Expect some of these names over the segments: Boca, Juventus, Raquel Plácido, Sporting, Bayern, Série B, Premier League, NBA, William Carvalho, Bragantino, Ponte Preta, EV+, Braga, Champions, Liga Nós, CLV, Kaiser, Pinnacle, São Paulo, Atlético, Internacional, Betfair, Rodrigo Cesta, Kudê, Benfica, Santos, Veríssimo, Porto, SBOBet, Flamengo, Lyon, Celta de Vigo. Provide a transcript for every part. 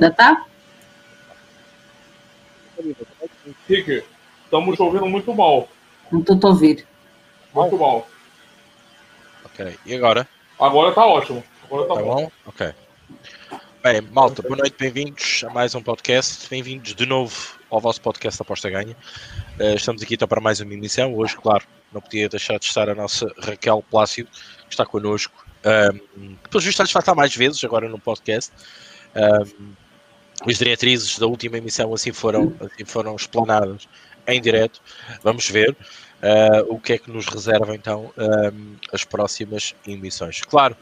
Já tá? Henrique, estamos te ouvindo muito mal. Não estou te ouvindo. Muito mal. Ok, e agora? Agora tá ótimo. Agora tá bom? Ok. Bem, malta, boa noite, bem-vindos a mais um podcast. Bem-vindos de novo ao vosso podcast Aposta Ganha. Estamos aqui então para mais uma emissão. Hoje, claro, não podia deixar de estar a nossa Raquel Plácido, que está connosco. Pelo visto, ela está mais vezes agora no podcast. As diretrizes da última emissão assim foram explanadas em direto. Vamos ver o que é que nos reserva então as próximas emissões. Claro,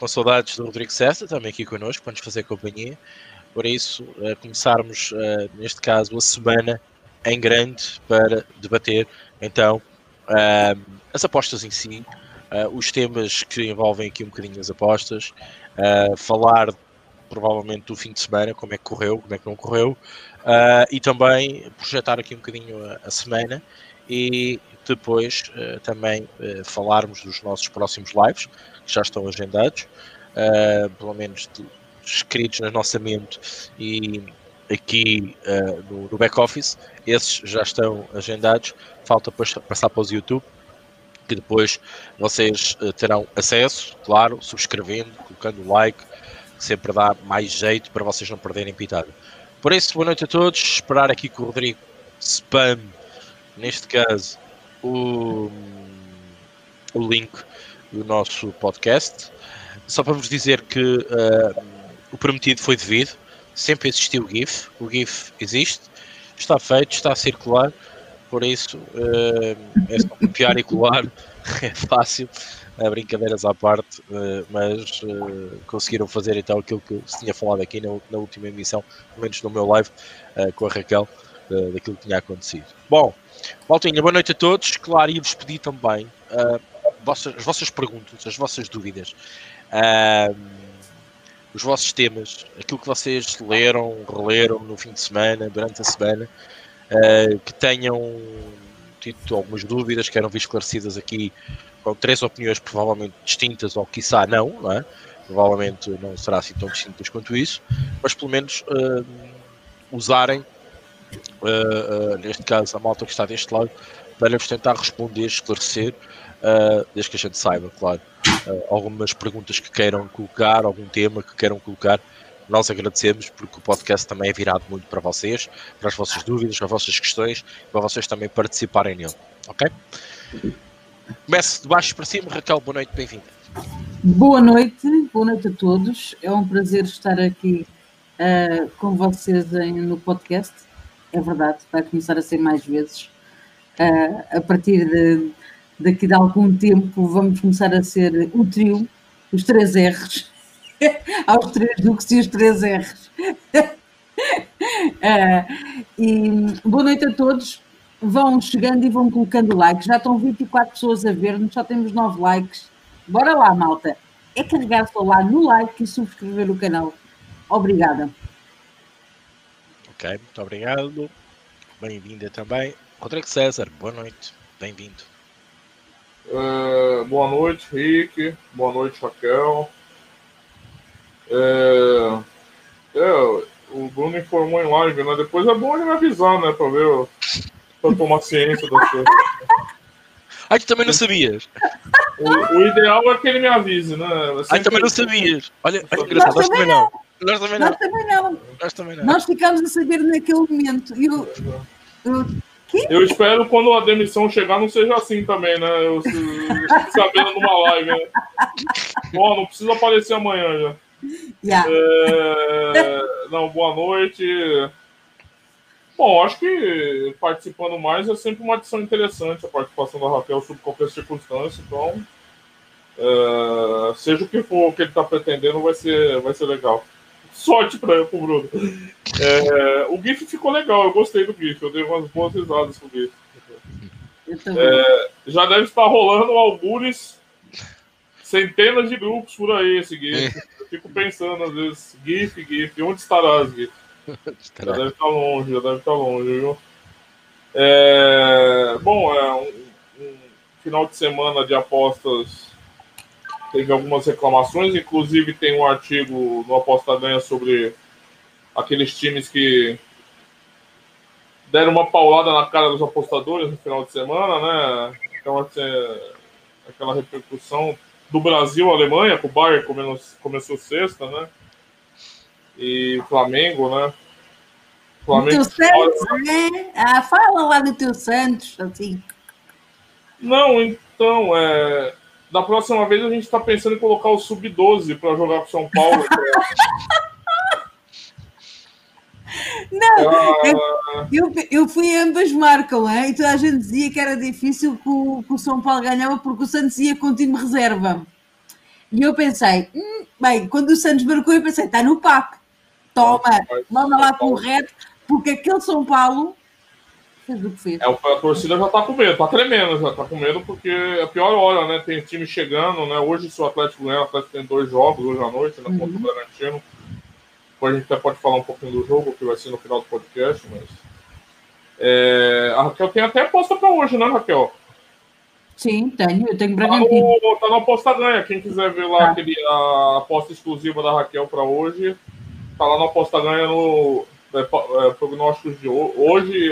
com saudades do Rodrigo Cesta, também aqui connosco, para nos fazer companhia. Por isso, começarmos, neste caso, a semana em grande para debater então as apostas em si, os temas que envolvem aqui um bocadinho as apostas, falar provavelmente do fim de semana, como é que correu, como é que não correu, e também projetar aqui um bocadinho a semana e depois também falarmos dos nossos próximos lives, que já estão agendados, pelo menos escritos na nossa mente e aqui no back-office. Esses já estão agendados, falta passar para os YouTube, que depois vocês terão acesso, claro, subscrevendo, colocando o like, que sempre dá mais jeito para vocês não perderem pitada. Por isso, boa noite a todos. Esperar aqui que o Rodrigo spam, neste caso, o link do nosso podcast. Só para vos dizer que o prometido foi devido. Sempre existiu o GIF existe, está feito, está a circular. Por isso, é só copiar e colar, é fácil. Brincadeiras à parte, mas conseguiram fazer então aquilo que se tinha falado aqui na última emissão, pelo menos no meu live com a Raquel, daquilo que tinha acontecido. Bom, maltinha, boa noite a todos. Claro, e vos pedi também as vossas perguntas, as vossas dúvidas, os vossos temas, aquilo que vocês leram, releram no fim de semana, durante a semana, que tenham tido algumas dúvidas, que eram esclarecidas aqui com três opiniões provavelmente distintas, ou quiçá não, não é? Provavelmente não será assim tão distintas quanto isso, mas pelo menos usarem, neste caso, a malta que está deste lado, para vos tentar responder, esclarecer, desde que a gente saiba, claro, algumas perguntas que queiram colocar, algum tema que queiram colocar. Nós agradecemos, porque o podcast também é virado muito para vocês, para as vossas dúvidas, para as vossas questões, para vocês também participarem nele, ok? Começo de baixo para cima. Raquel, boa noite, bem-vinda. Boa noite a todos. É um prazer estar aqui com vocês no podcast. É verdade, vai começar a ser mais vezes. A partir daqui de algum tempo vamos começar a ser o trio, os três R's. Aos três duques e os três R's. E boa noite a todos. Vão chegando e vão colocando likes. Já estão 24 pessoas a ver-nos, só temos 9 likes. Bora lá, malta. É carregar só lá no like e subscrever o canal. Obrigada. Ok, muito obrigado. Bem-vinda também. Rodrigo César, boa noite. Bem-vindo. Boa noite, Rick. Boa noite, Raquel. O Bruno informou em live, né? Depois é bom ele me avisar, né? Para ver, para tomar ciência das coisas. Ai, tu também não sabias? O ideal é que ele me avise, né? Ai, também não sabias. Olha, é engraçado, nós também não. Nós também não. Nós ficámos a saber naquele momento. Eu espero, quando a demissão chegar, não seja assim também, né? Eu fico sabendo numa live, né? Bom, não precisa aparecer amanhã já. Yeah. Não, boa noite. Bom, acho que participando mais é sempre uma adição interessante a participação da Raquel sob qualquer circunstância. Então, seja o que for que ele está pretendendo, vai ser legal. Sorte para o Bruno. O GIF ficou legal, eu gostei do GIF. Eu dei umas boas risadas com o GIF. Já deve estar rolando algures, centenas de grupos por aí, esse GIF. Eu fico pensando às vezes, GIF, onde estarás, GIF? Já deve estar longe, viu? Bom, é um final de semana de apostas. Teve algumas reclamações, inclusive tem um artigo no Aposta Ganha sobre aqueles times que deram uma paulada na cara dos apostadores no final de semana, né? Então, aquela repercussão do Brasil à Alemanha, com o Bayern começou sexta, né? E o Flamengo, né? Flamengo, o Santos, né? Ah, fala lá do teu Santos, assim. Não, então, da próxima vez a gente está pensando em colocar o Sub-12 para jogar com o São Paulo. Não, eu fui a ambas marcam, hein? E toda a gente dizia que era difícil que o São Paulo ganhava porque o Santos ia com o time reserva. E eu pensei, bem, quando o Santos marcou, eu pensei, está no papo, toma, manda lá com o reto, porque aquele São Paulo fez o que fez. A torcida já está com medo, está tremendo, já está com medo, porque é a pior hora, né? Tem time chegando, né? Hoje, se o Atlético ganhar, o Atlético tem 2 jogos hoje à noite, né? Contra o Bragantino. Depois a gente até pode falar um pouquinho do jogo, que vai ser no final do podcast, mas... a Raquel tem até aposta para hoje, né, Raquel? Sim, tenho. Eu tenho Bragantino. Tá na Aposta Ganha. Quem quiser ver lá a aposta exclusiva da Raquel para hoje, tá lá na Aposta Ganha no prognósticos de hoje.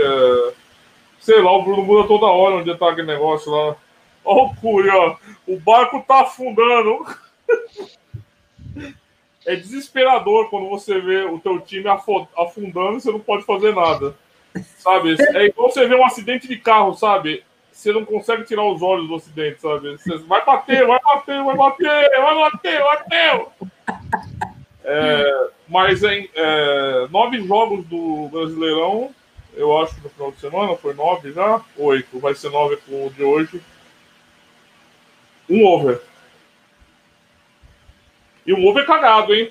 Sei lá, o Bruno muda toda hora onde tá aquele negócio lá. Ó o Curia, o barco tá afundando. É desesperador quando você vê o teu time afundando e você não pode fazer nada, sabe? É igual você ver um acidente de carro, sabe? Você não consegue tirar os olhos do acidente, sabe? Você vai bater, vai bater, vai bater, vai bater, bateu! Mas em 9 jogos do Brasileirão, eu acho que no final de semana foi 9 já, 8. Vai ser 9 com o de hoje. Um over. E o ovo é cagado, hein?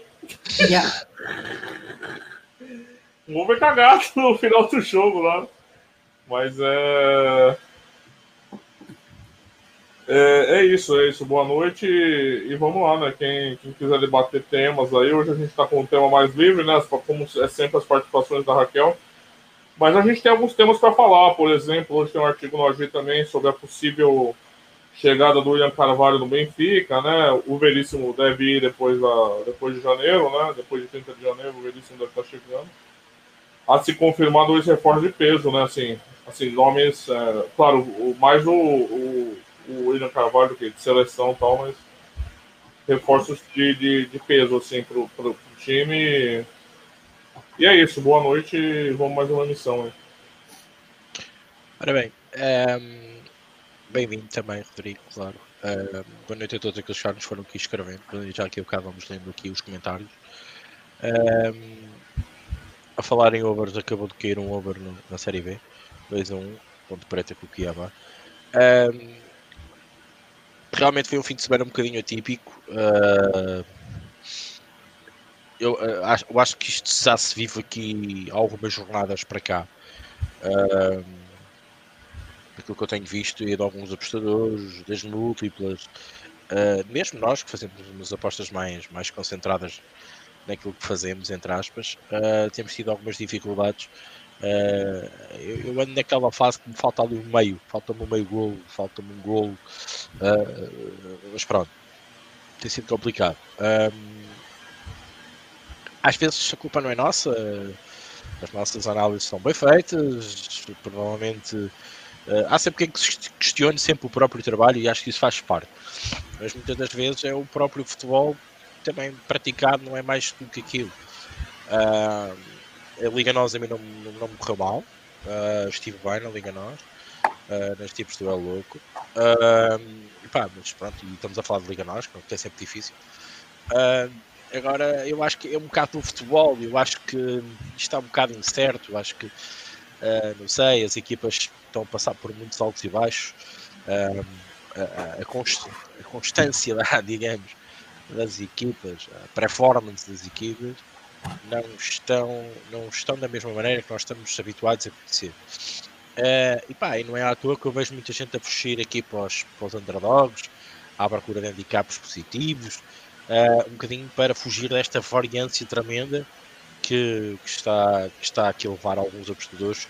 Yeah. O ovo é cagado no final do jogo lá. Mas é isso. Boa noite e vamos lá, né? Quem quiser debater temas aí, hoje a gente tá com um tema mais livre, né? Como é sempre as participações da Raquel. Mas a gente tem alguns temas para falar. Por exemplo, hoje tem um artigo no AG também sobre a possível... chegada do William Carvalho no Benfica, né? O Veríssimo deve ir depois de janeiro, né? Depois de 30 de janeiro, o Veríssimo deve estar chegando. A se confirmar 2 reforços de peso, né? Assim nomes... claro, mais o William Carvalho, que é de seleção e tal, mas reforços de peso, assim, pro time. E é isso. Boa noite e vamos mais uma missão, hein? Olha bem... Bem-vindo também, Rodrigo, claro. Boa noite a todos aqueles que já nos foram aqui escrevendo. Já aqui um bocado vamos lendo aqui os comentários. A falar em overs, acabou de cair um over na Série B. 2-1, Ponte Preta com o Cuiabá. Realmente foi um fim de semana um bocadinho atípico. Eu acho que isto já se vive aqui algumas jornadas para cá. Aquilo que eu tenho visto e de alguns apostadores, das múltiplas, mesmo nós que fazemos umas apostas mais concentradas naquilo que fazemos, entre aspas, temos tido algumas dificuldades. Eu ando naquela fase que me falta ali um meio, falta-me um meio golo, falta-me um golo, mas pronto, tem sido complicado. Às vezes a culpa não é nossa, as nossas análises são bem feitas, provavelmente... há sempre quem questione sempre o próprio trabalho e acho que isso faz parte, mas muitas das vezes é o próprio futebol também praticado, não é mais do que aquilo. A Liga Nós a mim não me correu mal, estive bem na Liga Nós, nos tipos do El Louco, mas pronto, e estamos a falar de Liga Nós, que é sempre difícil. Agora eu acho que é um bocado do futebol, eu acho que isto está um bocado incerto, eu acho que não sei, as equipas estão a passar por muitos altos e baixos. A constância, digamos, das equipas, a performance das equipas, não estão da mesma maneira que nós estamos habituados a conhecer. E não é à toa que eu vejo muita gente a fugir aqui para os underdogs, à procura de handicaps positivos, um bocadinho para fugir desta variância tremenda que está aqui a levar alguns apostadores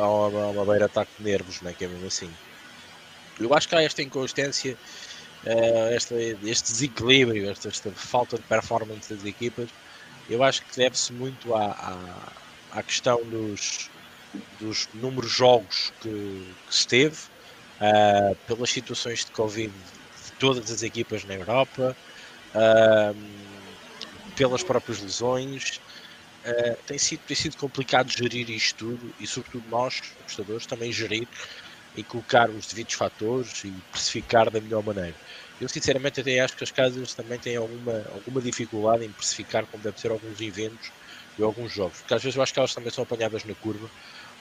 a uma beira-ataque de nervos, não é que é mesmo assim. Eu acho que há esta inconstância, este desequilíbrio, esta falta de performance das equipas, Eu acho que deve-se muito à questão dos números de jogos que se teve, pelas situações de Covid de todas as equipas na Europa, pelas próprias lesões. Tem sido complicado gerir isto tudo e, sobretudo, nós, apostadores, também gerir e colocar os devidos fatores e precificar da melhor maneira. Eu, sinceramente, até acho que as casas também têm alguma dificuldade em precificar como deve ser alguns eventos e alguns jogos, porque às vezes eu acho que elas também são apanhadas na curva,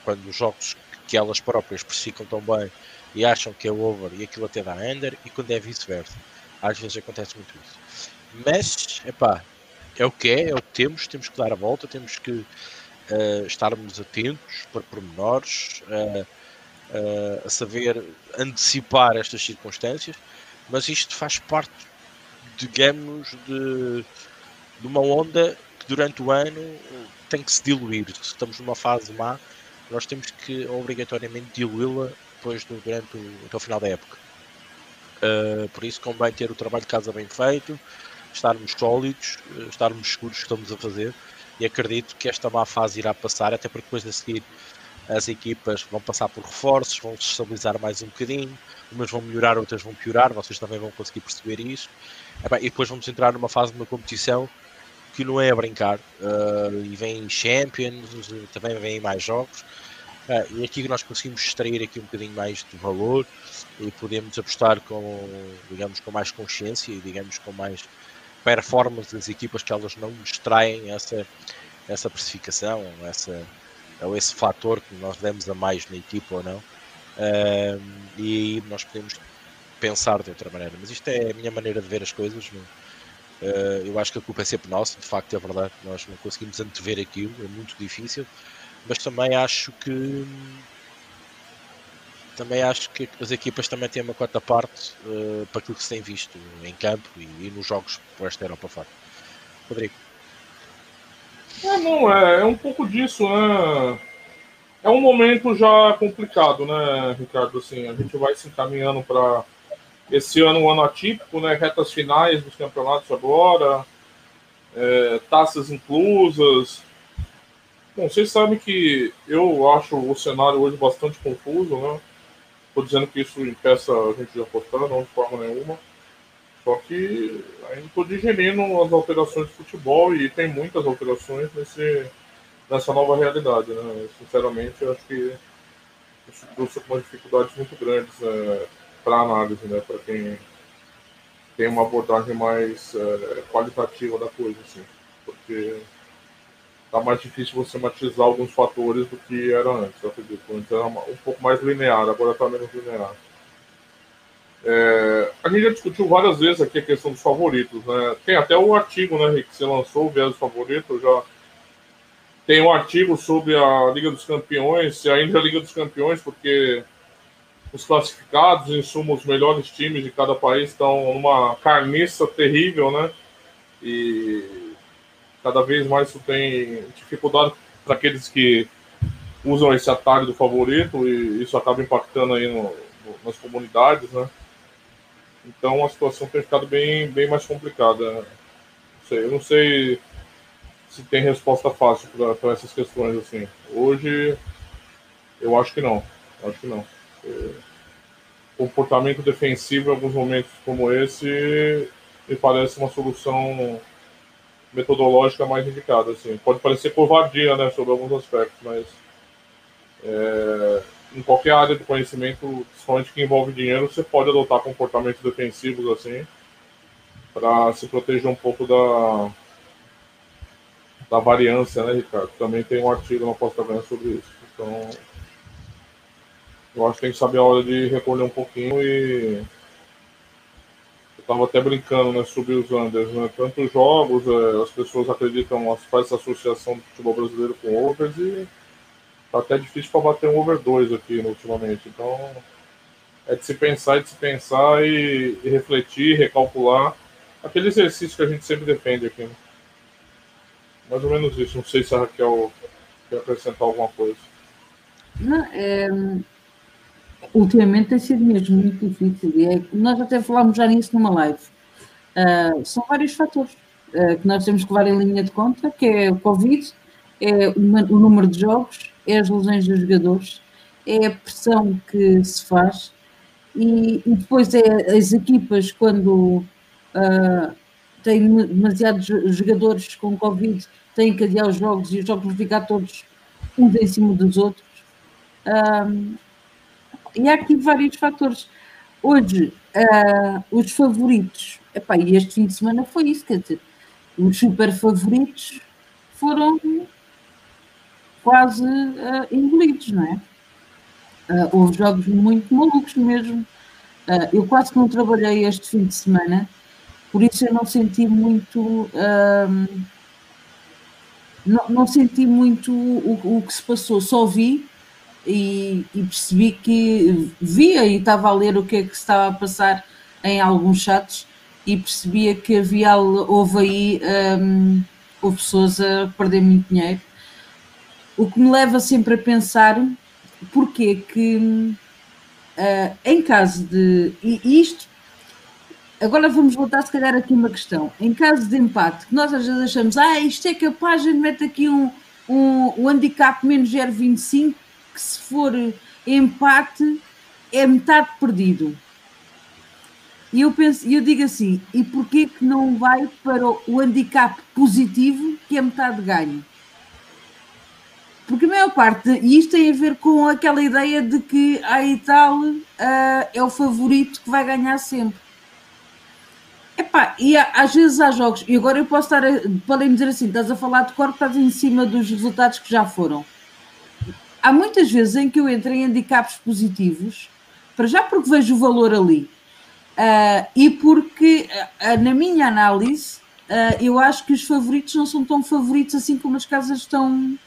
quando os jogos que elas próprias precificam tão bem e acham que é over e aquilo até dá under, e quando é vice-versa. Às vezes acontece muito isso. Mas, epá, é o que é, é o que temos que dar a volta, temos que estarmos atentos para pormenores, a saber antecipar estas circunstâncias, mas isto faz parte, digamos, de uma onda que durante o ano tem que se diluir. Se estamos numa fase má, nós temos que obrigatoriamente diluí-la depois até o final da época. Por isso convém ter o trabalho de casa bem feito, estarmos sólidos, estarmos seguros que estamos a fazer, e acredito que esta má fase irá passar, até porque depois a seguir as equipas vão passar por reforços, vão se estabilizar mais um bocadinho, umas vão melhorar, outras vão piorar, vocês também vão conseguir perceber isso, e depois vamos entrar numa fase de uma competição que não é a brincar, e vem Champions, também vem mais jogos, e aqui nós conseguimos extrair aqui um bocadinho mais de valor e podemos apostar com mais consciência e, digamos, com mais performance das equipas, que elas não extraem essa precificação, esse fator que nós demos a mais na equipa ou não, e aí nós podemos pensar de outra maneira. Mas isto é a minha maneira de ver as coisas, não? Eu acho que a culpa é sempre nossa, de facto é verdade, nós não conseguimos antever aquilo, é muito difícil, mas também acho que as equipas também têm uma quarta parte para aquilo que se tem visto em campo e nos jogos por esta Europa fora. Rodrigo? Não, é um pouco disso, né? É um momento já complicado, né, Ricardo? Assim, a gente vai se encaminhando para esse ano, um ano atípico, né? Retas finais dos campeonatos agora, taças inclusas. Bom, vocês sabem que eu acho o cenário hoje bastante confuso, né? Estou dizendo que isso impeça a gente de apostar, não de forma nenhuma. Só que ainda estou digerindo as alterações de futebol, e tem muitas alterações nessa nova realidade, né? Sinceramente, eu acho que isso trouxe algumas dificuldades muito grandes para análise, né? Para quem tem uma abordagem mais qualitativa da coisa, assim. Porque está mais difícil você matizar alguns fatores do que era antes, eu acredito. Antes era um pouco mais linear, agora está menos linear. A gente já discutiu várias vezes aqui a questão dos favoritos, né? Tem até o artigo, né, Rick, que você lançou, o Viés do Favorito. Já tem um artigo sobre a Liga dos Campeões, e ainda a Liga dos Campeões, porque os classificados, em suma, os melhores times de cada país estão numa carniça terrível, né? E cada vez mais isso tem dificuldade para aqueles que usam esse atalho do favorito, e isso acaba impactando aí nas comunidades, né? Então a situação tem ficado bem, bem mais complicada. Eu não sei se tem resposta fácil para essas questões, assim. Hoje eu acho que não. Comportamento defensivo em alguns momentos como esse me parece uma solução metodológica mais indicada, assim. Pode parecer covardia, né, sobre alguns aspectos, mas em qualquer área de conhecimento, principalmente que envolve dinheiro, você pode adotar comportamentos defensivos, assim, para se proteger um pouco da variância, né, Ricardo? Também tem um artigo na Aposta Ganha sobre isso. Então, eu acho que tem que saber a hora de recolher um pouquinho, e eu estava até brincando, né, sobre os unders, né? Tanto os jogos, as pessoas acreditam, faz essa associação do futebol brasileiro com overs, e tá até difícil para bater um over 2 aqui ultimamente. Então é de se pensar e refletir, recalcular. Aquele exercício que a gente sempre defende aqui, né? Mais ou menos isso. Não sei se a Raquel quer acrescentar alguma coisa. Não, ultimamente tem sido mesmo muito difícil. Nós até falámos já nisso numa live. São vários fatores. que nós temos que levar em linha de conta, que é o Covid, é o número de jogos, é as lesões dos jogadores, é a pressão que se faz e depois é as equipas quando têm demasiados jogadores com Covid, têm que adiar os jogos e os jogos vão ficar todos uns em cima dos outros. E há aqui vários fatores. Hoje, os favoritos, epá, e este fim de semana foi isso, quer dizer, os super favoritos foram quase engolidos, não é? Houve jogos muito malucos mesmo. Eu quase que não trabalhei este fim de semana, por isso eu não senti muito, não senti muito o que se passou, só vi. E percebi que via e estava a ler o que é que se estava a passar em alguns chats e percebia que houve pessoas a perder muito dinheiro, o que me leva sempre a pensar porque é que em caso de isto, agora vamos voltar se calhar aqui uma questão, em caso de empate, que nós às vezes achamos, isto é capaz, a gente mete aqui um handicap menos 0,25, que se for empate é metade perdido. E eu digo assim, e porquê que não vai para o handicap positivo que é metade ganho? Porque a maior parte, e isto tem a ver com aquela ideia de que a Itália é o favorito que vai ganhar sempre. Epá, e às vezes há jogos, e agora eu posso estar, podem dizer assim, estás a falar de corpo, estás em cima dos resultados que já foram. Há muitas vezes em que eu entro em handicaps positivos, para já porque vejo o valor ali, e porque, na minha análise, eu acho que os favoritos não são tão favoritos assim como as casas estão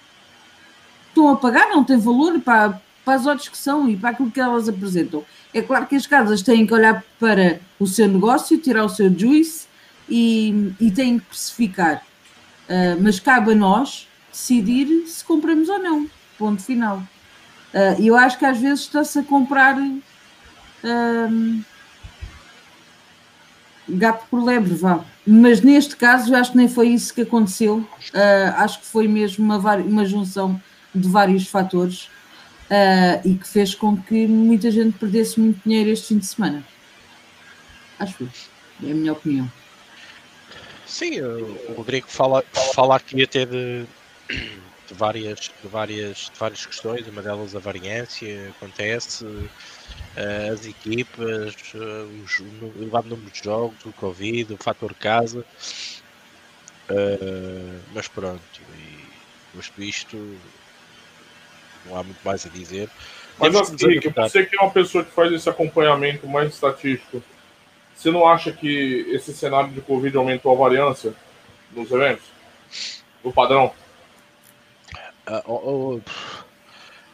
a pagar, não tem valor para as odds que são e para aquilo que elas apresentam. É claro que as casas têm que olhar para o seu negócio, tirar o seu juice e têm que precificar, mas cabe a nós decidir se compramos ou não. Ponto final. Eu acho que às vezes está-se a comprar gato por lebre, vá. Mas neste caso eu acho que nem foi isso que aconteceu. Acho que foi mesmo uma junção de vários fatores e que fez com que muita gente perdesse muito dinheiro este fim de semana. Acho que é a minha opinião. Sim, o Rodrigo fala aqui até de várias questões, uma delas a variância, acontece, as equipas, o elevado número de jogos, o Covid, o fator casa, mas pronto, e isto não há muito mais a dizer. Mas assim, que você que é uma pessoa que faz esse acompanhamento mais estatístico, você não acha que esse cenário de Covid aumentou a variância nos eventos? No padrão?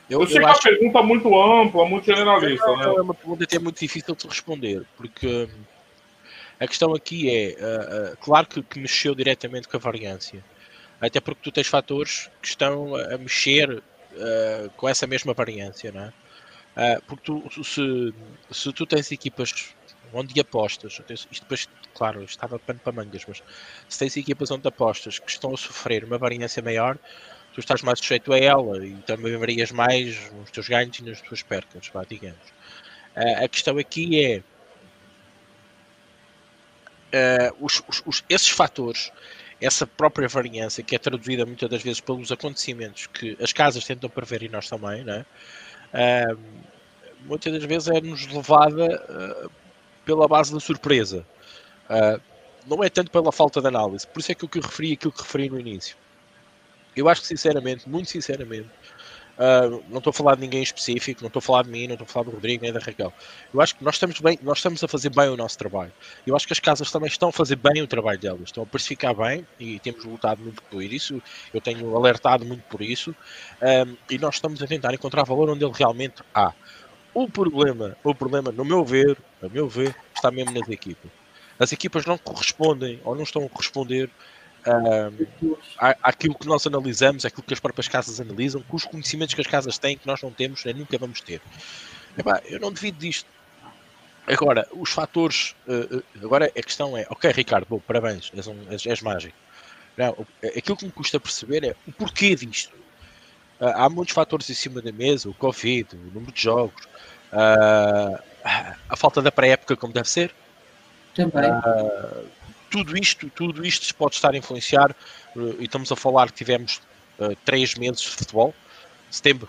Eu sei que é uma pergunta muito ampla, muito generalista. É uma pergunta até muito difícil de responder, porque a questão aqui é, claro que mexeu diretamente com a variância, até porque tu tens fatores que estão a mexer com essa mesma variância, não é? Porque tu, se tu tens equipas onde apostas, isto depois, claro, estava pano para mangas, mas se tens equipas onde apostas que estão a sofrer uma variância maior, tu estás mais sujeito a ela e também varias mais nos teus ganhos e nas tuas percas, vá, digamos. A questão aqui é esses fatores, essa própria variância que é traduzida muitas das vezes pelos acontecimentos que as casas tentam prever e nós também, não é? Muitas das vezes é-nos levada pela base da surpresa. Não é tanto pela falta de análise, por isso é que o que eu referi, aquilo que referi no início. Eu acho que sinceramente, muito sinceramente, não estou a falar de ninguém específico, não estou a falar de mim, não estou a falar do Rodrigo nem da Raquel. Eu acho que nós estamos a fazer bem o nosso trabalho. Eu acho que as casas também estão a fazer bem o trabalho delas, estão a precificar bem e temos lutado muito por isso, eu tenho alertado muito por isso, e nós estamos a tentar encontrar valor onde ele realmente há. O problema, a meu ver, está mesmo nas equipas. As equipas não correspondem ou não estão a corresponder aquilo que nós analisamos, aquilo que as próprias casas analisam, com os conhecimentos que as casas têm, que nós não temos, nem nunca vamos ter. Eu não devido disto. Agora, os fatores... Agora a questão é... Ok, Ricardo, bom, parabéns, és mágico. Não, aquilo que me custa perceber é o porquê disto. Há muitos fatores em cima da mesa, o Covid, o número de jogos, a falta da pré-época, como deve ser. Também. Tudo isto pode estar a influenciar, e estamos a falar que tivemos 3 meses de futebol, setembro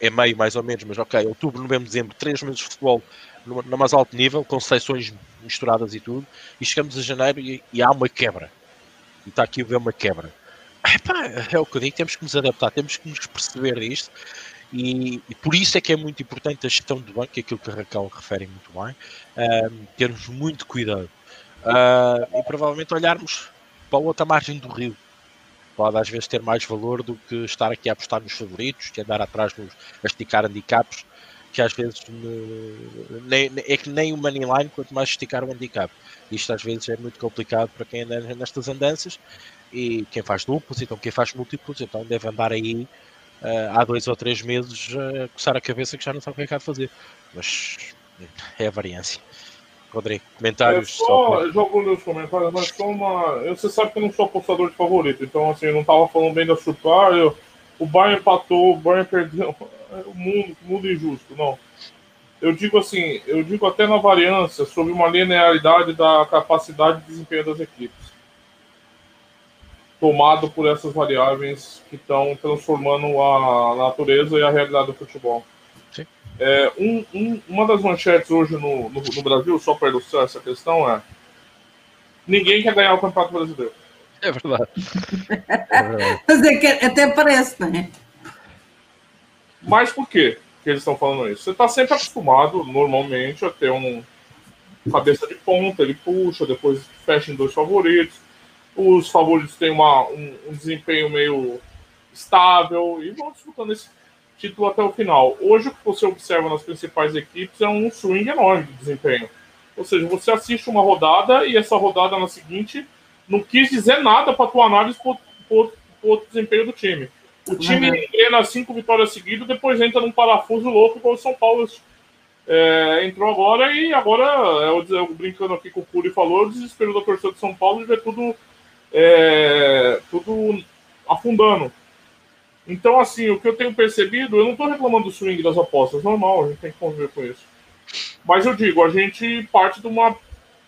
é meio mais ou menos, mas ok, outubro, novembro, dezembro, 3 meses de futebol no mais alto nível, com seleções misturadas e tudo, e chegamos a janeiro e há uma quebra. E está aqui a ver uma quebra. Epá, é o que eu digo, temos que nos adaptar, temos que nos perceber disto, e por isso é que é muito importante a gestão do banco, que é aquilo que a Raquel refere muito bem, termos muito cuidado, e provavelmente olharmos para a outra margem do rio. Pode às vezes ter mais valor do que estar aqui a apostar nos favoritos, que andar atrás, a esticar handicaps, que às vezes é que nem o money line, quanto mais esticar o handicap. Isto às vezes é muito complicado para quem anda nestas andanças, e quem faz duplos, então quem faz múltiplos, então deve andar aí há 2 ou 3 meses a coçar a cabeça, que já não sabe o que é que há de fazer. Mas é a variância. Rodrigo, comentários? Jogando os comentários, mas só uma... Você sabe que eu não sou apostador de favorito, então assim, eu não estava falando bem da surpresa. O Bayern empatou, o Bayern perdeu. O mundo injusto, não. Eu digo assim, eu digo até na variância, sobre uma linearidade da capacidade de desempenho das equipes, tomado por essas variáveis que estão transformando a natureza e a realidade do futebol. Sim. Uma das manchetes hoje no Brasil, só para ilustrar essa questão, é: ninguém quer ganhar o Campeonato Brasileiro. É verdade. Mas é que até parece, né? Mas por quê que eles estão falando isso? Você está sempre acostumado, normalmente, a ter um cabeça de ponta, ele puxa, depois fecha em 2 favoritos. Os favoritos têm um desempenho meio estável e vão disputando esse título até o final. Hoje, o que você observa nas principais equipes é um swing enorme de desempenho. Ou seja, você assiste uma rodada e essa rodada na seguinte não quis dizer nada para a tua análise para o desempenho do time. O time treina 5 vitórias seguidas, depois entra num parafuso louco com o São Paulo. Entrou agora, e agora, eu brincando aqui com o Curi falou, o desespero da torcida de São Paulo de ver tudo afundando. Então, assim, o que eu tenho percebido, eu não estou reclamando do swing das apostas, normal, a gente tem que conviver com isso. Mas eu digo, a gente parte de uma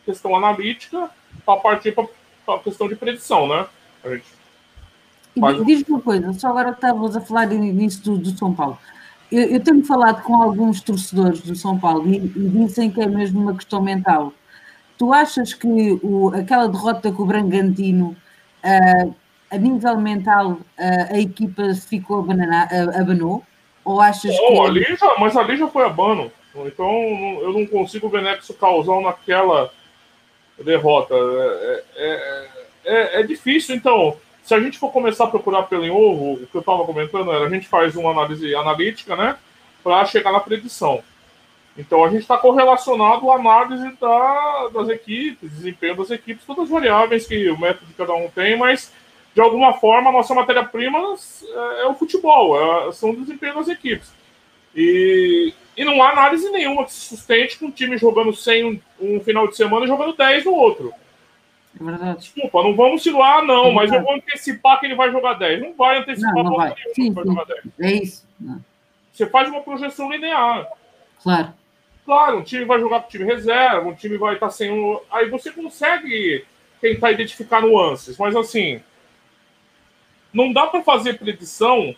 questão analítica para partir para a questão de predição, né? A gente... Diz-me uma coisa, só agora estávamos a falar nisso do São Paulo. Eu tenho falado com alguns torcedores do São Paulo e dizem que é mesmo uma questão mental. Tu achas que aquela derrota com o Bragantino, a nível mental, a equipa ficou abanou? Ou achas que... Mas ali já foi abano. Então eu não consigo ver nexo causal naquela derrota. É difícil, então... Se a gente for começar a procurar pelo em ovo, o que eu estava comentando era: a gente faz uma análise analítica, né, para chegar na predição. Então a gente está correlacionado à análise das equipes, desempenho das equipes, todas as variáveis que o método de cada um tem, mas de alguma forma a nossa matéria-prima é o futebol, são o desempenho das equipes. E não há análise nenhuma que se sustente com um time jogando 100 um final de semana e jogando 10 no outro. É, desculpa, não vamos siluar, não, é, mas eu vou antecipar que ele vai jogar 10. Não vai antecipar, não vai. Sim, vai jogar 10. É isso. Não. Você faz uma projeção linear. Claro. Claro, um time vai jogar para o time reserva, um time vai estar sem um... Aí você consegue tentar identificar nuances, mas assim, não dá para fazer predição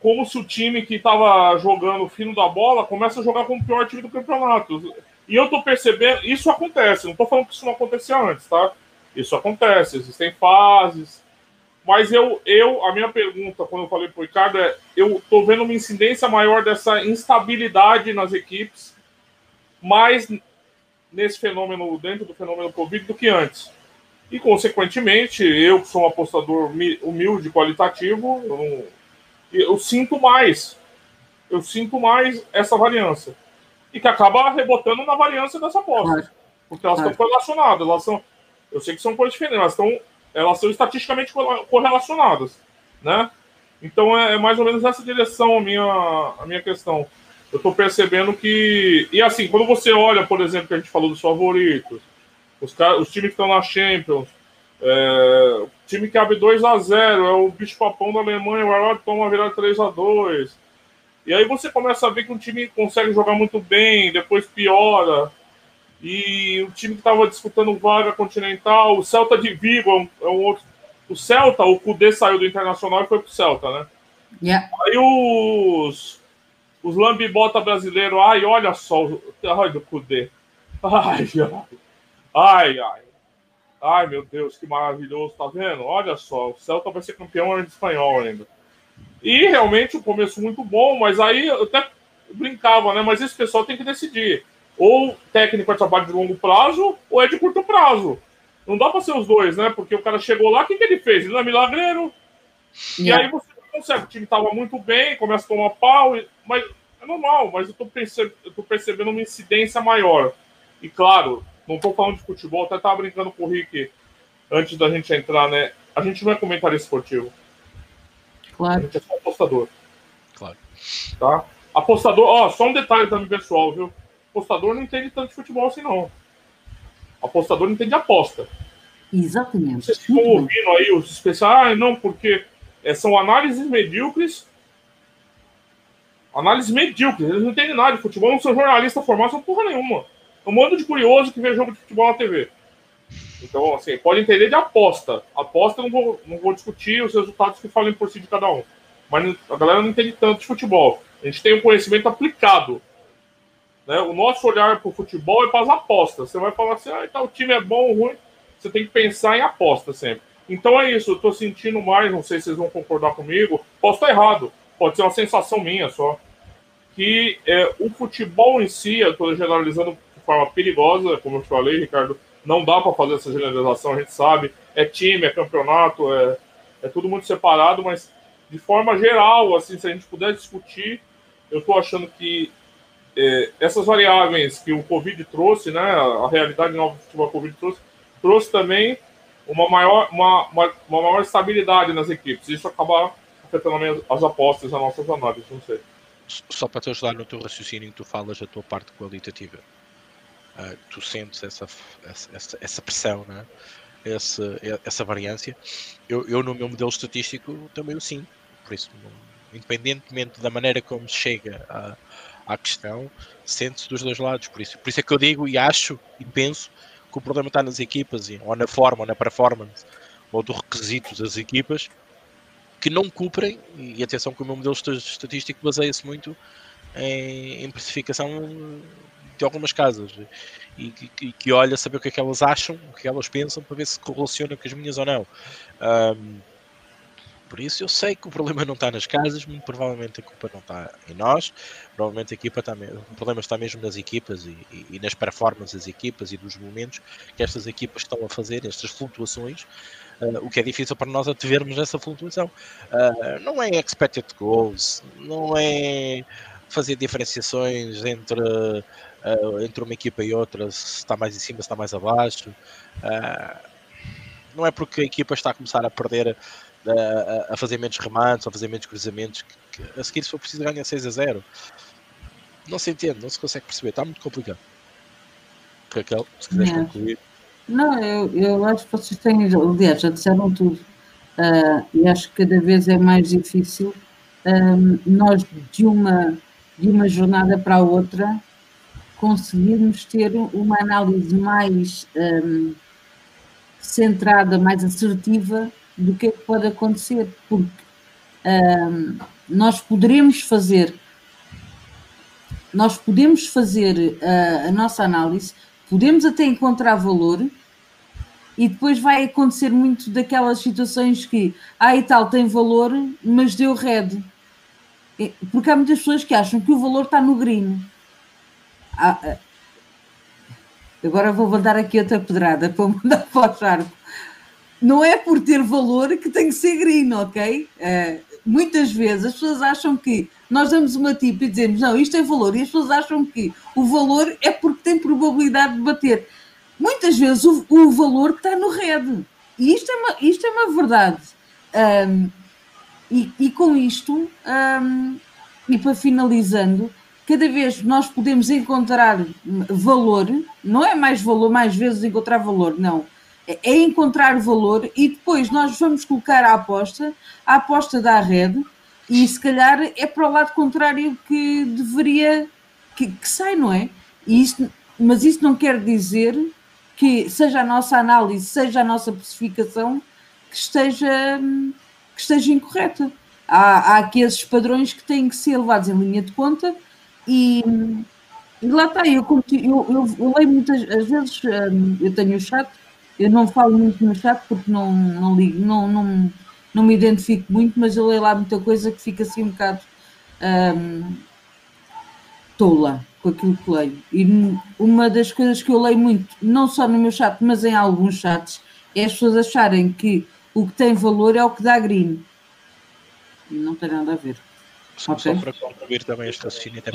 como se o time que estava jogando fino da bola começa a jogar como o pior time do campeonato. E eu tô percebendo, isso acontece, não tô falando que isso não acontecia antes, tá? Isso acontece, existem fases. Mas a minha pergunta, quando eu falei pro Ricardo, é: eu tô vendo uma incidência maior dessa instabilidade nas equipes, mais nesse fenômeno, dentro do fenômeno Covid, do que antes. E, consequentemente, eu que sou um apostador humilde, qualitativo, eu sinto mais. Eu sinto mais essa variância. E que acaba rebotando na variância dessa aposta. Porque elas estão correlacionadas. Eu sei que são coisas diferentes, elas são estatisticamente correlacionadas, né? Então é mais ou menos essa direção a minha questão. eu tô percebendo que... E assim, quando você olha, por exemplo, que a gente falou dos favoritos, os times que estão na Champions, o time que abre 2-0, é o bicho-papão da Alemanha, o Arlott toma virada 3-2. E aí você começa a ver que um time consegue jogar muito bem, depois piora. E o time que estava disputando vaga continental, o Celta de Vigo é um outro. O Celta, o Kudê saiu do Internacional e foi pro Celta, né? Yeah. Aí os lambibota brasileiros, ai, olha só, olha o Kudê. Ai, ai, ai. Ai, meu Deus, que maravilhoso, tá vendo? Olha só, o Celta vai ser campeão espanhol ainda. E realmente um começo muito bom, mas aí eu até brincava, né? Mas esse pessoal tem que decidir. Ou técnico é trabalho de longo prazo, ou é de curto prazo. Não dá para ser os dois, né? Porque o cara chegou lá, o que ele fez? Ele não é milagreiro. Yeah. E aí você não consegue. O time tava muito bem, começa a tomar pau. Mas é normal, mas eu tô percebendo uma incidência maior. E claro, não tô falando de futebol, até tava brincando com o Rick antes da gente entrar, né? A gente não é comentarista esportivo. Claro. A gente é só apostador. Claro. Tá? Apostador, ó, só um detalhe também, pessoal, viu? Apostador não entende tanto de futebol assim, não. Apostador não entende aposta. Exatamente. Vocês estão ouvindo aí os especialistas, não, porque são análises medíocres. Análises medíocres, eles não entendem nada de futebol, não são jornalistas formados, são porra nenhuma. É um bando de curioso que vê jogo de futebol na TV. Então, assim, pode entender de aposta. Aposta, não vou discutir os resultados que falem por si de cada um. Mas a galera não entende tanto de futebol. A gente tem um conhecimento aplicado. Né? O nosso olhar para o futebol é para as apostas. Você vai falar assim, então, o time é bom ou ruim. Você tem que pensar em aposta sempre. Então é isso, eu estou sentindo mais, não sei se vocês vão concordar comigo, posso estar errado, pode ser uma sensação minha só, que o futebol em si, eu estou generalizando de forma perigosa, como eu falei, Ricardo, não dá para fazer essa generalização, a gente sabe, é time, é campeonato, é tudo muito separado, mas de forma geral, assim, se a gente puder discutir, eu estou achando que essas variáveis que o Covid trouxe, né, a realidade nova que o Covid trouxe também uma maior estabilidade nas equipes. Isso acaba afetando as apostas, as nossas análises, não sei. Só para te ajudar no teu raciocínio, tu falas da tua parte qualitativa. Tu sentes essa pressão, né? essa variância. Eu, no meu modelo estatístico, também o sinto. Por isso, independentemente da maneira como chega à questão, sente-se dos dois lados. Por isso é que eu digo e acho e penso que o problema está nas equipas, ou na forma, ou na performance, ou dos requisitos das equipas, que não cumprem, e atenção que o meu modelo estatístico baseia-se muito em precificação de algumas casas, e que olha saber o que é que elas acham, o que elas pensam, para ver se correlacionam com as minhas ou não. Por isso eu sei que o problema não está nas casas, muito provavelmente a culpa não está em nós, provavelmente a equipa o problema está mesmo nas equipas e nas performances das equipas e dos momentos que estas equipas estão a fazer, estas flutuações, o que é difícil para nós ativermos nessa flutuação. Não é expected goals, não é fazer diferenciações entre uma equipa e outra, se está mais em cima, se está mais abaixo. Não é porque a equipa está a começar a perder a fazer menos remates, a fazer menos cruzamentos, que a seguir, se for preciso, ganha 6-0. Não se entende, não se consegue perceber, está muito complicado. Raquel, se quiseres concluir. Não, eu acho que vocês têm, aliás, já disseram tudo. E acho que cada vez é mais difícil nós, de uma jornada para a outra, conseguirmos ter uma análise mais centrada, mais assertiva do que é que pode acontecer, porque nós podemos fazer a nossa análise, podemos até encontrar valor, e depois vai acontecer muito daquelas situações que, e tal, tem valor, mas deu red, porque há muitas pessoas que acham que o valor está no green. Agora vou mandar aqui outra pedrada para mandar para o Charco. Não é por ter valor que tem que ser green, ok? Muitas vezes as pessoas acham que nós damos uma tip e dizemos, não, isto é valor, e as pessoas acham que o valor é porque tem probabilidade de bater. Muitas vezes o valor está no red. E isto é uma verdade. E com isto, e para finalizando, cada vez nós podemos encontrar valor, não é mais valor, mais vezes encontrar valor, não. É encontrar valor e depois nós vamos colocar a aposta da rede, e se calhar é para o lado contrário que deveria, que sai, não é? E isto, mas isso não quer dizer que seja a nossa análise, seja a nossa precificação que esteja incorreta. Há aqui esses padrões que têm que ser levados em linha de conta e lá está, eu leio muitas, às vezes eu tenho o chat, eu não falo muito no chat porque não ligo, não me identifico muito, mas eu leio lá muita coisa que fica assim um bocado tola com aquilo que leio. E uma das coisas que eu leio muito, não só no meu chat, mas em alguns chats, é as pessoas acharem que o que tem valor é o que dá green. Não tem nada a ver. Só para concluir também este raciocínio, até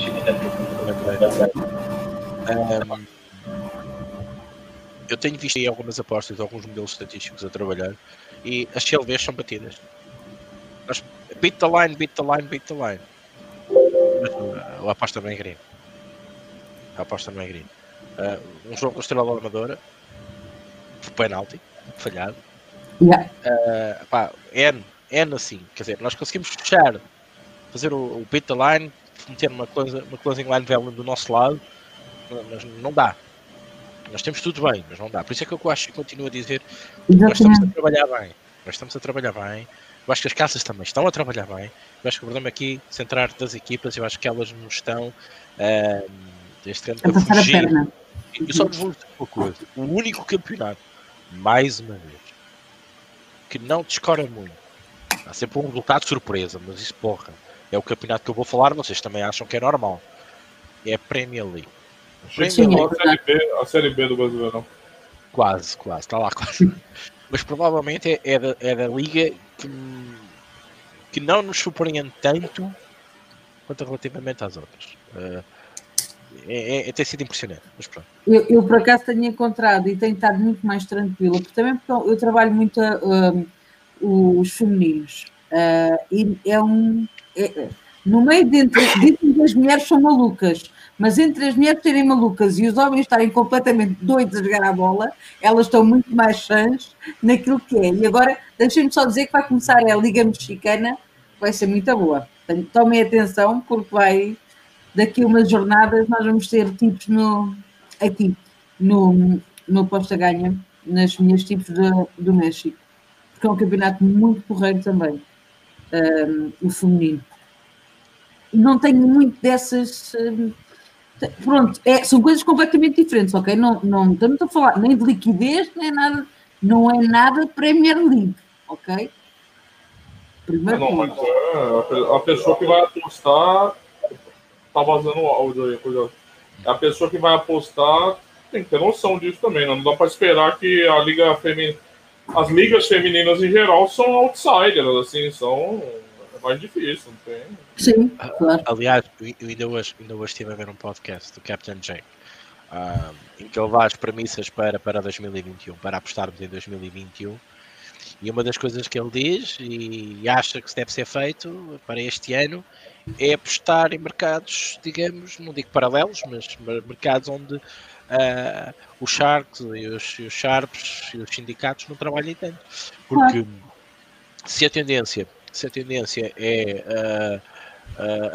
eu tenho visto aí algumas apostas, alguns modelos estatísticos a trabalhar, e as CLVs são batidas. Mas beat the line, beat the line, beat the line. Mas a aposta bem green. A aposta bem green. Um jogo com Estrela Amadora, por penalti, falhado. Yeah. Assim, quer dizer, nós conseguimos fechar, fazer o beat the line, meter uma closing line value do nosso lado, mas não dá. Nós temos tudo bem, mas não dá. Por isso é que eu acho que continuo a dizer que nós estamos a trabalhar bem. Nós estamos a trabalhar bem. Eu acho que as casas também estão a trabalhar bem. Eu acho que o problema aqui é centrar das equipas. Eu acho que elas não estão este ano a fugir. Eu só vos vou dizer uma coisa. O único campeonato, mais uma vez, que não descora muito. Há sempre um resultado de surpresa, mas isso, porra, é o campeonato que eu vou falar, vocês também acham que é normal. É a Premier League. A Série B do Brasileirão. Quase, está lá quase. Mas provavelmente é da liga que não nos surpreende tanto quanto relativamente às outras. Tem sido impressionante. Mas pronto. Eu por acaso tenho encontrado e tenho estado muito mais tranquila, porque também eu trabalho muito os femininos. E é um... no meio dentro das mulheres são malucas, mas entre as mulheres serem malucas e os homens estarem completamente doidos a jogar a bola, elas estão muito mais sãs naquilo que é. E agora, deixem-me só dizer que vai começar a Liga Mexicana, vai ser muito boa. Então, tomem atenção, porque daqui a umas jornadas, nós vamos ter tipos no Aposta Ganha, nas minhas tipos do México, porque é um campeonato muito porreiro também, o feminino. Não tenho muito dessas... Pronto, são coisas completamente diferentes, ok? Não estamos a falar nem de liquidez, nem nada. Não é nada Premier League, ok? Primeiro mas a pessoa que vai apostar... Tá vazando o áudio aí, cuidado. A pessoa que vai apostar tem que ter noção disso também, né? Não dá para esperar que a liga feminina... As ligas femininas em geral são outsiders, assim, são... mais difícil, não tem? Sim, claro. Aliás, eu ainda hoje estive a ver um podcast do Captain Jack em que ele dá as premissas para 2021, para apostarmos em 2021, e uma das coisas que ele diz e acha que deve ser feito para este ano é apostar em mercados, digamos, não digo paralelos, mas mercados onde os sharks e os sharps e os sindicatos não trabalhem tanto, porque se a tendência é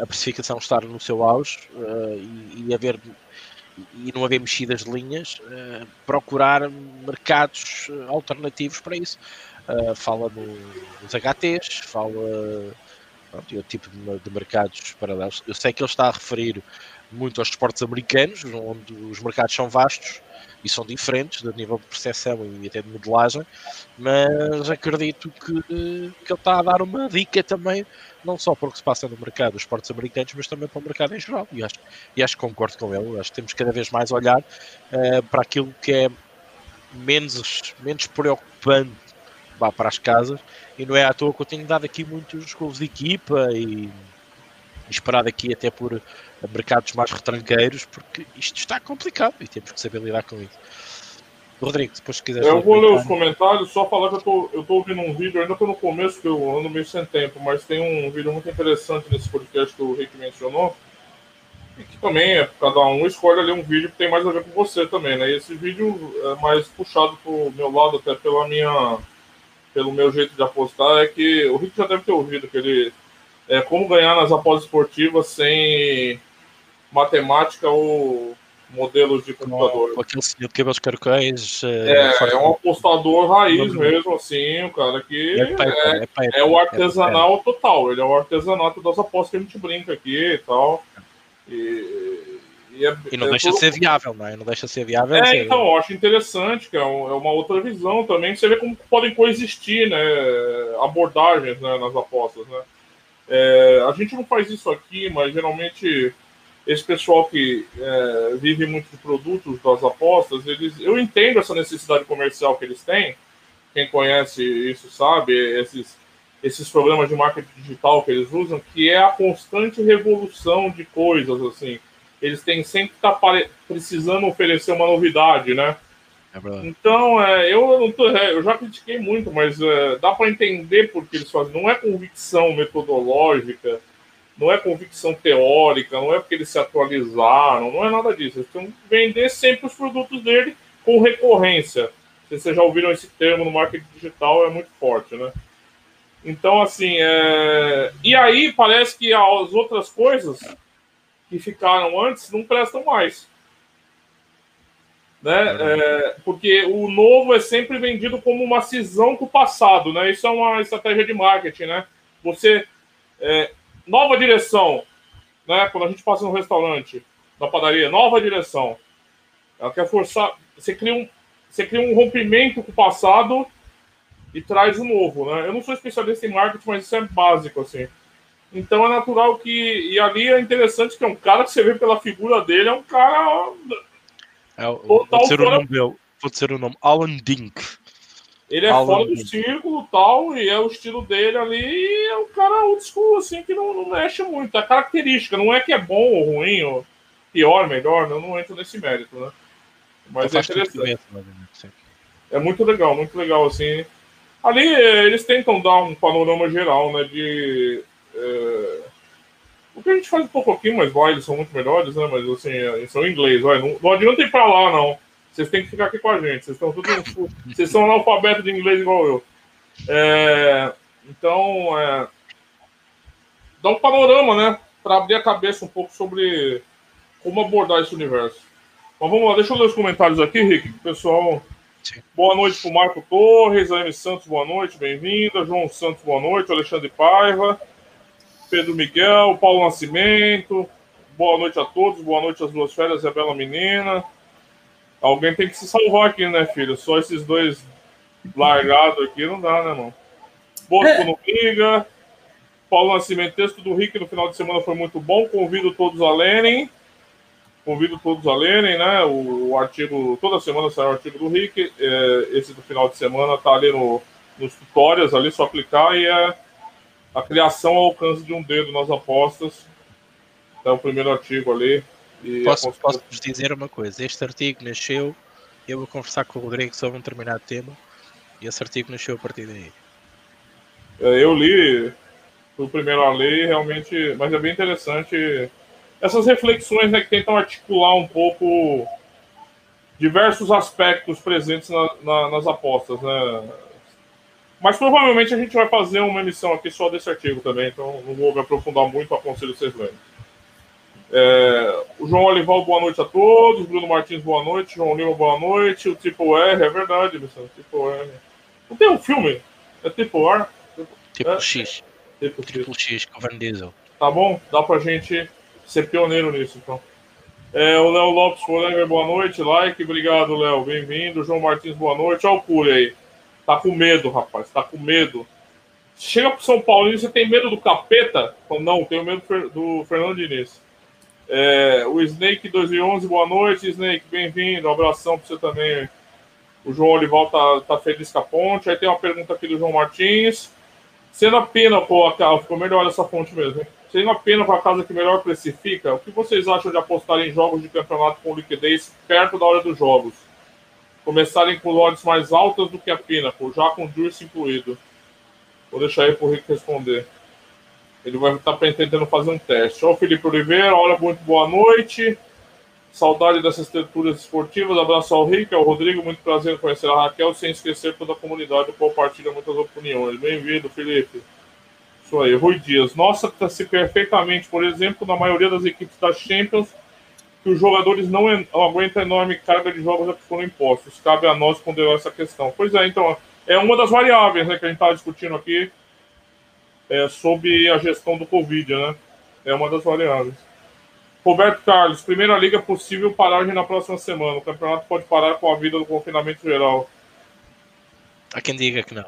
a precificação estar no seu auge e não haver mexidas de linhas, procurar mercados alternativos para isso. Fala dos HTs, fala de outro tipo de mercados paralelos. Eu sei que ele está a referir muito aos esportes americanos, onde os mercados são vastos e são diferentes do nível de percepção e até de modelagem, mas acredito que ele está a dar uma dica também, não só para o que se passa no mercado dos esportes americanos, mas também para o mercado em geral, e acho que concordo com ele. Acho que temos cada vez mais a olhar para aquilo que é menos preocupante para as casas, e não é à toa que eu tenho dado aqui muitos gols de equipa e esperado aqui até por mercados mais retranqueiros, porque isto está complicado e temos que saber lidar com isso. Rodrigo, depois se quiser... Eu vou ler os comentários, só falar que eu tô ouvindo um vídeo, ainda estou no começo, que eu ando meio sem tempo, mas tem um vídeo muito interessante nesse podcast que o Rick mencionou, E que também cada um escolhe ali um vídeo que tem mais a ver com você também, né? E esse vídeo é mais puxado pro meu lado, até pelo meu jeito de apostar, é que o Rick já deve ter ouvido que ele é como ganhar nas apostas esportivas sem matemática ou modelos de computador. É um apostador raiz mesmo, assim, o cara que é o artesanal total, ele é o artesanato das apostas que a gente brinca aqui e tal. E não deixa de ser viável, né? Não deixa de ser viável. Então, eu acho interessante, que é uma outra visão também, você vê como podem coexistir, né, abordagens, né, nas apostas, né? A gente não faz isso aqui, mas geralmente esse pessoal que vive muito de produtos das apostas, eu entendo essa necessidade comercial que eles têm, quem conhece isso sabe, esses programas de marketing digital que eles usam, que é a constante revolução de coisas, assim. Eles têm sempre que estar precisando oferecer uma novidade, né? Então, eu já critiquei muito, mas dá para entender porque eles fazem. Não é convicção metodológica, não é convicção teórica, não é porque eles se atualizaram, não é nada disso. Eles têm que vender sempre os produtos dele com recorrência. Vocês já ouviram esse termo no marketing digital, é muito forte, né? Então, assim, e aí parece que as outras coisas que ficaram antes não prestam mais, né? Porque o novo é sempre vendido como uma cisão com o passado, né? Isso é uma estratégia de marketing, né? Você, nova direção, né? Quando a gente passa no restaurante, na padaria, nova direção. Ela quer forçar, você cria um rompimento com o passado e traz o novo, né? Eu não sou especialista em marketing, mas isso é básico, assim. Então é natural que... E ali é interessante que é um cara que você vê pela figura dele, é um cara... Vou dizer o nome. Alan Dink. Ele é Alan fora do Dink. Círculo e tal, e é o estilo dele ali, e é um cara old school, assim, que não mexe muito. É característica, não é que é bom ou ruim, ou pior, melhor, eu não entro nesse mérito, né? Mas é interessante. É muito legal, assim. Ali eles tentam dar um panorama geral, né, de... o que a gente faz um pouco aqui, mas vai, eles são muito melhores, né? Mas assim, eles são em inglês, vai. Não adianta ir pra lá, não. Vocês têm que ficar aqui com a gente. Vocês são analfabetos de inglês igual eu. Então, dá um panorama, né? Pra abrir a cabeça um pouco sobre como abordar esse universo. Mas vamos lá, deixa eu ler os comentários aqui, Rick. Pessoal, boa noite pro Marco Torres, a M. Santos, boa noite, bem-vinda. João Santos, boa noite. Alexandre Paiva. Pedro Miguel, Paulo Nascimento, boa noite a todos, boa noite às duas férias e a bela menina. Alguém tem que se salvar aqui, né, filho? Só esses dois largados aqui não dá, né, mano? Bosco no Liga, Paulo Nascimento, texto do Rick no final de semana foi muito bom, convido todos a lerem, né, o artigo, toda semana sai o artigo do Rick, esse do final de semana tá ali nos tutoriais, ali só clicar e A criação ao alcance de um dedo nas apostas. É o primeiro artigo ali. E posso vos dizer uma coisa. Este artigo nasceu... Eu vou conversar com o Rodrigo sobre um determinado tema. E esse artigo nasceu a partir daí. Eu li... Fui o primeiro a ler e realmente... Mas é bem interessante... Essas reflexões, né, que tentam articular um pouco... diversos aspectos presentes nas apostas, né... Mas provavelmente a gente vai fazer uma emissão aqui só desse artigo também, então não vou me aprofundar muito, aconselho vocês lerem. O João Olival, boa noite a todos. Bruno Martins, boa noite. João Lima, boa noite. O Triple R, é verdade, Luciano. Triple R. Não tem um filme? É Triple R? Triple X. Triple X, com Van Diesel. Tá bom? Dá pra gente ser pioneiro nisso, então. O Léo Lopes, boa noite. Like, obrigado, Léo. Bem-vindo. João Martins, boa noite. Olha o Cure aí. Tá com medo, rapaz, tá com medo. Chega pro São Paulo e você tem medo do capeta? Não, tenho medo do Fernando Diniz. O Snake 2011, boa noite, Snake, bem-vindo, um abração pra você também. O João Olival tá feliz com a ponte. Aí tem uma pergunta aqui do João Martins. Sendo a pena, pô, ficou melhor essa ponte mesmo, hein? Sendo a pena pra casa que melhor precifica, o que vocês acham de apostar em jogos de campeonato com liquidez perto da hora dos jogos? Começarem com odds mais altas do que a Pinnacle, já com o Juice incluído. Vou deixar aí pro Rick responder. Ele vai estar tentando fazer um teste. Ó, o Felipe Oliveira, olha, muito boa noite. Saudade dessas estruturas esportivas. Abraço ao Rick, ao Rodrigo. Muito prazer em conhecer a Raquel, sem esquecer toda a comunidade que compartilha muitas opiniões. Bem-vindo, Felipe. Isso aí, Rui Dias. Nossa, está-se perfeitamente, por exemplo, na maioria das equipes da Champions, que os jogadores não aguentam a enorme carga de jogos que foram impostos. Cabe a nós ponderar essa questão. Pois é, então, é uma das variáveis, né, que a gente está discutindo aqui sobre a gestão do Covid, né? É uma das variáveis. Roberto Carlos, primeira liga possível paragem na próxima semana. O campeonato pode parar com a vida do confinamento geral. Há quem diga que não.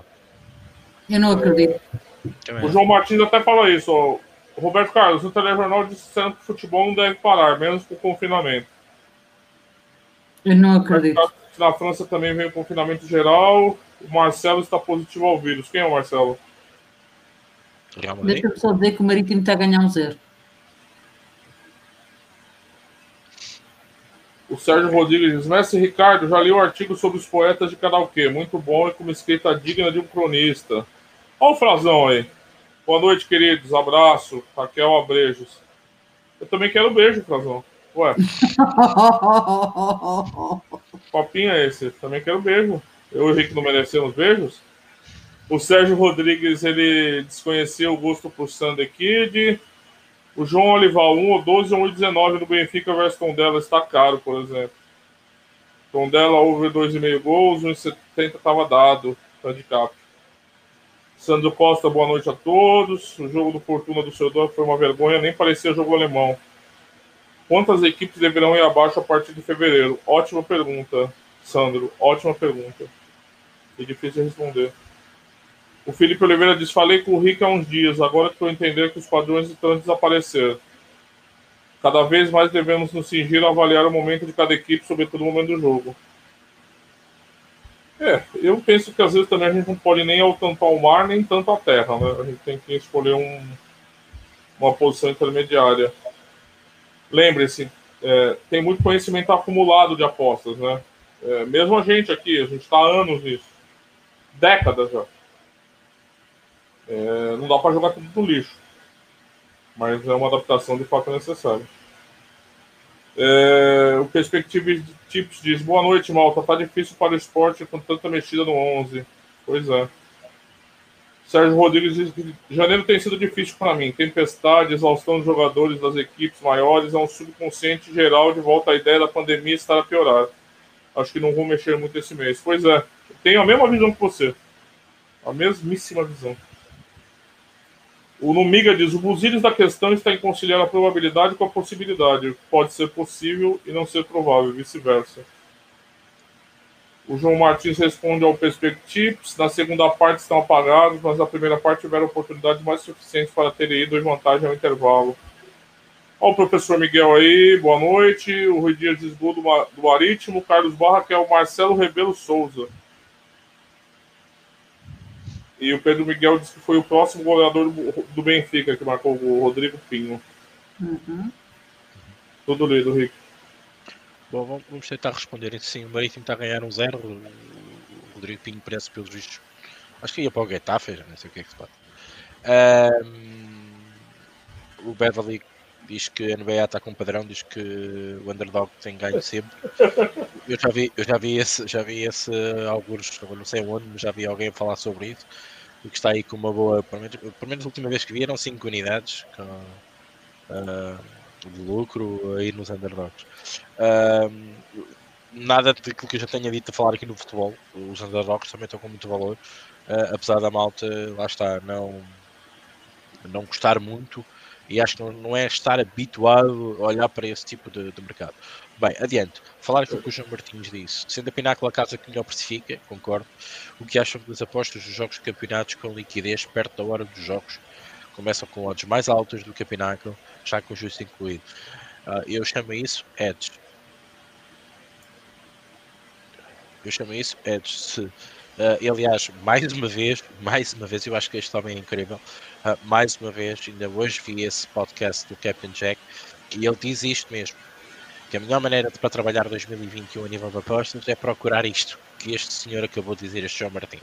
Eu não acredito. O João Martins até fala isso, ó. Roberto Carlos, o telejornal disse que o futebol não deve parar, menos com o confinamento. Eu não acredito. Na França também veio o confinamento geral. O Marcelo está positivo ao vírus. Quem é o Marcelo? Deixa eu só dizer que o Marítimo está a ganhar 1-0. O Sérgio Rodrigues diz: Mestre Ricardo, já li o artigo sobre os poetas de karaokê. Muito bom e com uma escrita digna de um cronista. Olha o frasão aí. Boa noite, queridos. Abraço. Raquel, abrejos. Eu também quero um beijo, frasão. Ué. Papinho é esse. Também quero um beijo. Eu e o Henrique não merecemos beijos? O Sérgio Rodrigues, ele desconheceu o gosto por Sunday Kid. O João Olival, 1-12 ou 1-19 do Benfica versus Tondela está caro, por exemplo. Tondela, over 2,5 gols, 1,70 estava dado, handicap. Sandro Costa, boa noite a todos. O jogo do Fortuna do Seudor foi uma vergonha, nem parecia jogo alemão. Quantas equipes deverão ir abaixo a partir de fevereiro? Ótima pergunta, Sandro, ótima pergunta. É difícil responder. O Felipe Oliveira diz: falei com o Rick há uns dias, agora que estou a entender que os padrões estão a desaparecer. Cada vez mais devemos nos cingir a avaliar o momento de cada equipe, sobretudo o momento do jogo. Eu penso que às vezes também a gente não pode nem tanto ao mar, nem tanto à terra, né? A gente tem que escolher uma posição intermediária. Lembre-se, tem muito conhecimento acumulado de apostas, né? Mesmo a gente aqui, a gente está há anos nisso. Décadas já. Não dá para jogar tudo no lixo, mas é uma adaptação de fato necessária. O Perspectiva de Tips diz: boa noite, malta, tá difícil para o esporte com tanta mexida no 11. Pois é. Sérgio Rodrigues diz que janeiro tem sido difícil para mim. Tempestade, exaustão dos jogadores das equipes maiores, é um subconsciente geral de volta à ideia da pandemia estar a piorar. Acho que não vou mexer muito esse mês. Pois é, eu tenho a mesma visão que você. A mesmíssima visão. O Numiga diz: o buzilis da questão está em conciliar a probabilidade com a possibilidade. Pode ser possível e não ser provável, vice-versa. O João Martins responde ao Perspectives: na segunda parte estão apagados, mas na primeira parte tiveram oportunidades mais suficientes para terem ido em vantagem ao intervalo. Olha o professor Miguel aí, boa noite. O Rui Dias diz: gol do Marítimo. Carlos Barra, que é o Marcelo Rebelo Souza. E o Pedro Miguel disse que foi o próximo goleador do Benfica, que marcou o Rodrigo Pinho. Uhum. Tudo lido, Rico. Bom, vamos tentar responder. Sim, o Marítimo está a ganhar 1-0. O Rodrigo Pinho parece, pelos vistos, acho que ia para o Getafe, não sei o que é que se passa. O Beverly diz que a NBA está com um padrão, diz que o underdog tem ganho sempre. Eu já vi esse alguns, não sei onde, mas já vi alguém falar sobre isso. O que está aí com uma boa, pelo menos a última vez que vi eram 5 unidades com, de lucro aí nos underdogs. Nada daquilo que eu já tenha dito a falar aqui no futebol. Os underdogs também estão com muito valor, apesar da malta, lá está, não gostar muito. E acho que não é estar habituado a olhar para esse tipo de mercado. Bem, adiante. Falar aquilo que o João Martins disse. Sendo a Pinnacle a casa que melhor precifica, concordo. O que acham das apostas dos jogos campeonatos com liquidez perto da hora dos jogos? Começam com odds mais altas do que a Pinnacle, já com o justo incluído. Eu chamo isso edge. Aliás, mais uma vez, eu acho que este homem é incrível. Mais uma vez, ainda hoje vi esse podcast do Captain Jack e ele diz isto mesmo, que a melhor maneira para trabalhar 2021 a nível de apostas é procurar isto, que este senhor acabou de dizer, este João Martins,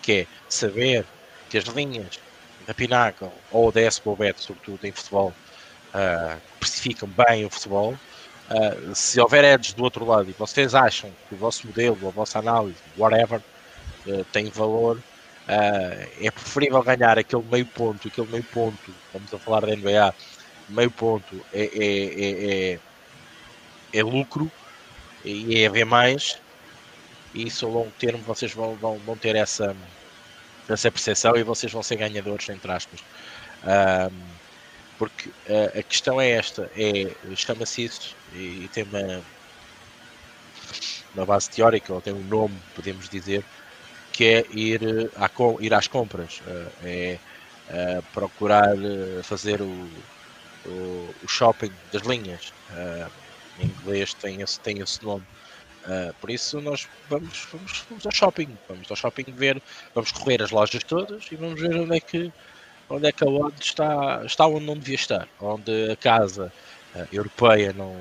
que é saber que as linhas da Pinnacle ou da SBOBet, sobretudo em futebol, que precificam bem o futebol, se houver ads do outro lado e vocês acham que o vosso modelo, a vossa análise, whatever, tem valor, é preferível ganhar aquele meio ponto, estamos a falar da NBA, meio ponto é lucro e é haver mais, e isso a longo termo vocês vão ter essa percepção e vocês vão ser ganhadores, entre aspas. Porque a questão é esta, chama-se isso, e tem uma base teórica, ou tem um nome, podemos dizer, que é ir às compras, procurar fazer o shopping das linhas, em inglês tem esse nome. Por isso nós vamos ao shopping, ver, vamos correr as lojas todas e vamos ver onde é que a odd está onde não devia estar, onde a casa europeia não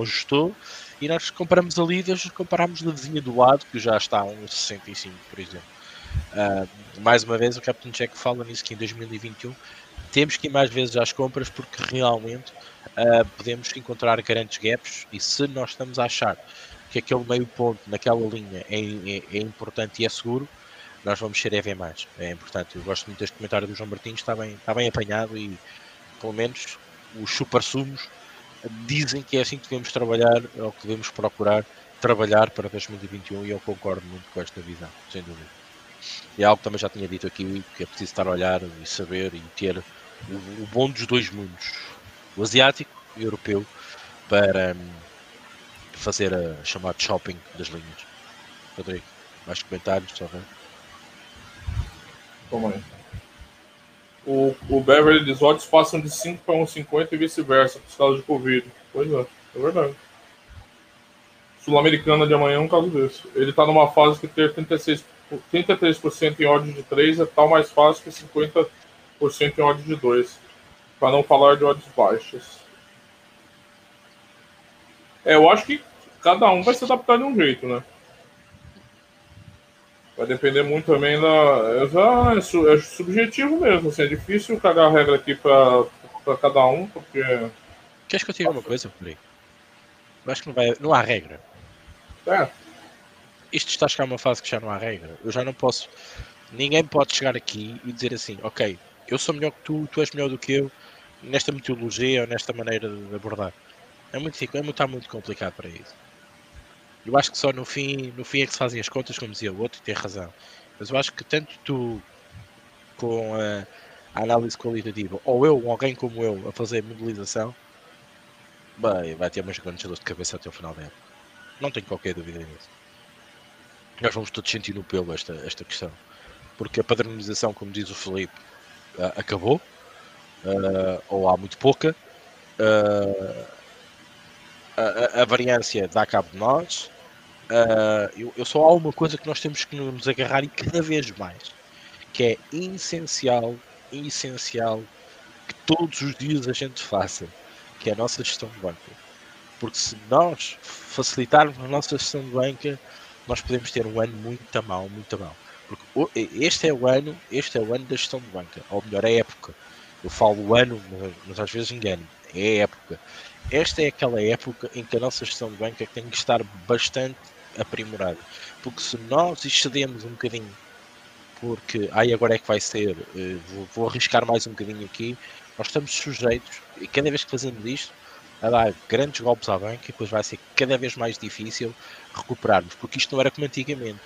ajustou, e nós compramos ali, comparamos da vizinha do lado que já está a 1,65, por exemplo. Mais uma vez o Captain Jack fala nisso, que em 2021 temos que ir mais vezes às compras, porque realmente podemos encontrar grandes gaps, e se nós estamos a achar que aquele meio ponto naquela linha é importante e é seguro, nós vamos ser a ver mais. É importante. Eu gosto muito deste comentário do João Martins, está bem apanhado, e pelo menos os supersumos dizem que é assim que devemos trabalhar, ou que devemos procurar trabalhar para 2021, e eu concordo muito com esta visão, sem dúvida. É algo que também já tinha dito aqui, que é preciso estar a olhar e saber e ter o bom dos dois mundos, o asiático e o europeu, para fazer a chamada shopping das linhas. Rodrigo, mais comentários? Toma aí. O Beverly diz: odds passam de 5 para 1,50 e vice-versa, por causa de Covid. Pois é, é verdade. Sul-Americana de amanhã é um caso desse. Ele está numa fase que ter 33% em odds de 3 é tal mais fácil que 50% em odds de 2. Para não falar de odds baixas. Eu acho que cada um vai se adaptar de um jeito, né? Vai depender muito também da... É subjetivo mesmo, assim, é difícil cagar a regra aqui para cada um, porque... Queres que eu diga uma coisa, Rodrigo? Eu acho que não há regra. É. Isto está a chegar a uma fase que já não há regra. Eu já não posso... Ninguém pode chegar aqui e dizer assim, ok, eu sou melhor que tu, tu és melhor do que eu, nesta metodologia ou nesta maneira de abordar. Está muito complicado para isso. Eu acho que só no fim é que se fazem as contas, como dizia o outro, e tem razão. Mas eu acho que tanto tu, com a análise qualitativa, ou eu, ou alguém como eu, a fazer modelização, bem, vai ter umas grandes dores de cabeça até o final da época. Não tenho qualquer dúvida nisso. Nós vamos todos sentir no pelo esta questão. Porque a padronização, como diz o Felipe, acabou, ou há muito pouca. A variância dá cabo de nós. Eu só há uma coisa que nós temos que nos agarrar, e cada vez mais, que é essencial que todos os dias a gente faça, que é a nossa gestão de banca. Porque se nós facilitarmos a nossa gestão de banca, nós podemos ter um ano muito mal. Porque este é o ano da gestão de banca, ou melhor, é a época. Eu falo ano, mas às vezes engano. É a época. Esta é aquela época em que a nossa gestão de banca tem que estar bastante aprimorada. Porque se nós excedemos um bocadinho, porque agora é que vai ser, vou arriscar mais um bocadinho aqui, nós estamos sujeitos, e cada vez que fazemos isto, a dar grandes golpes à banca, e depois vai ser cada vez mais difícil recuperarmos. Porque isto não era como antigamente,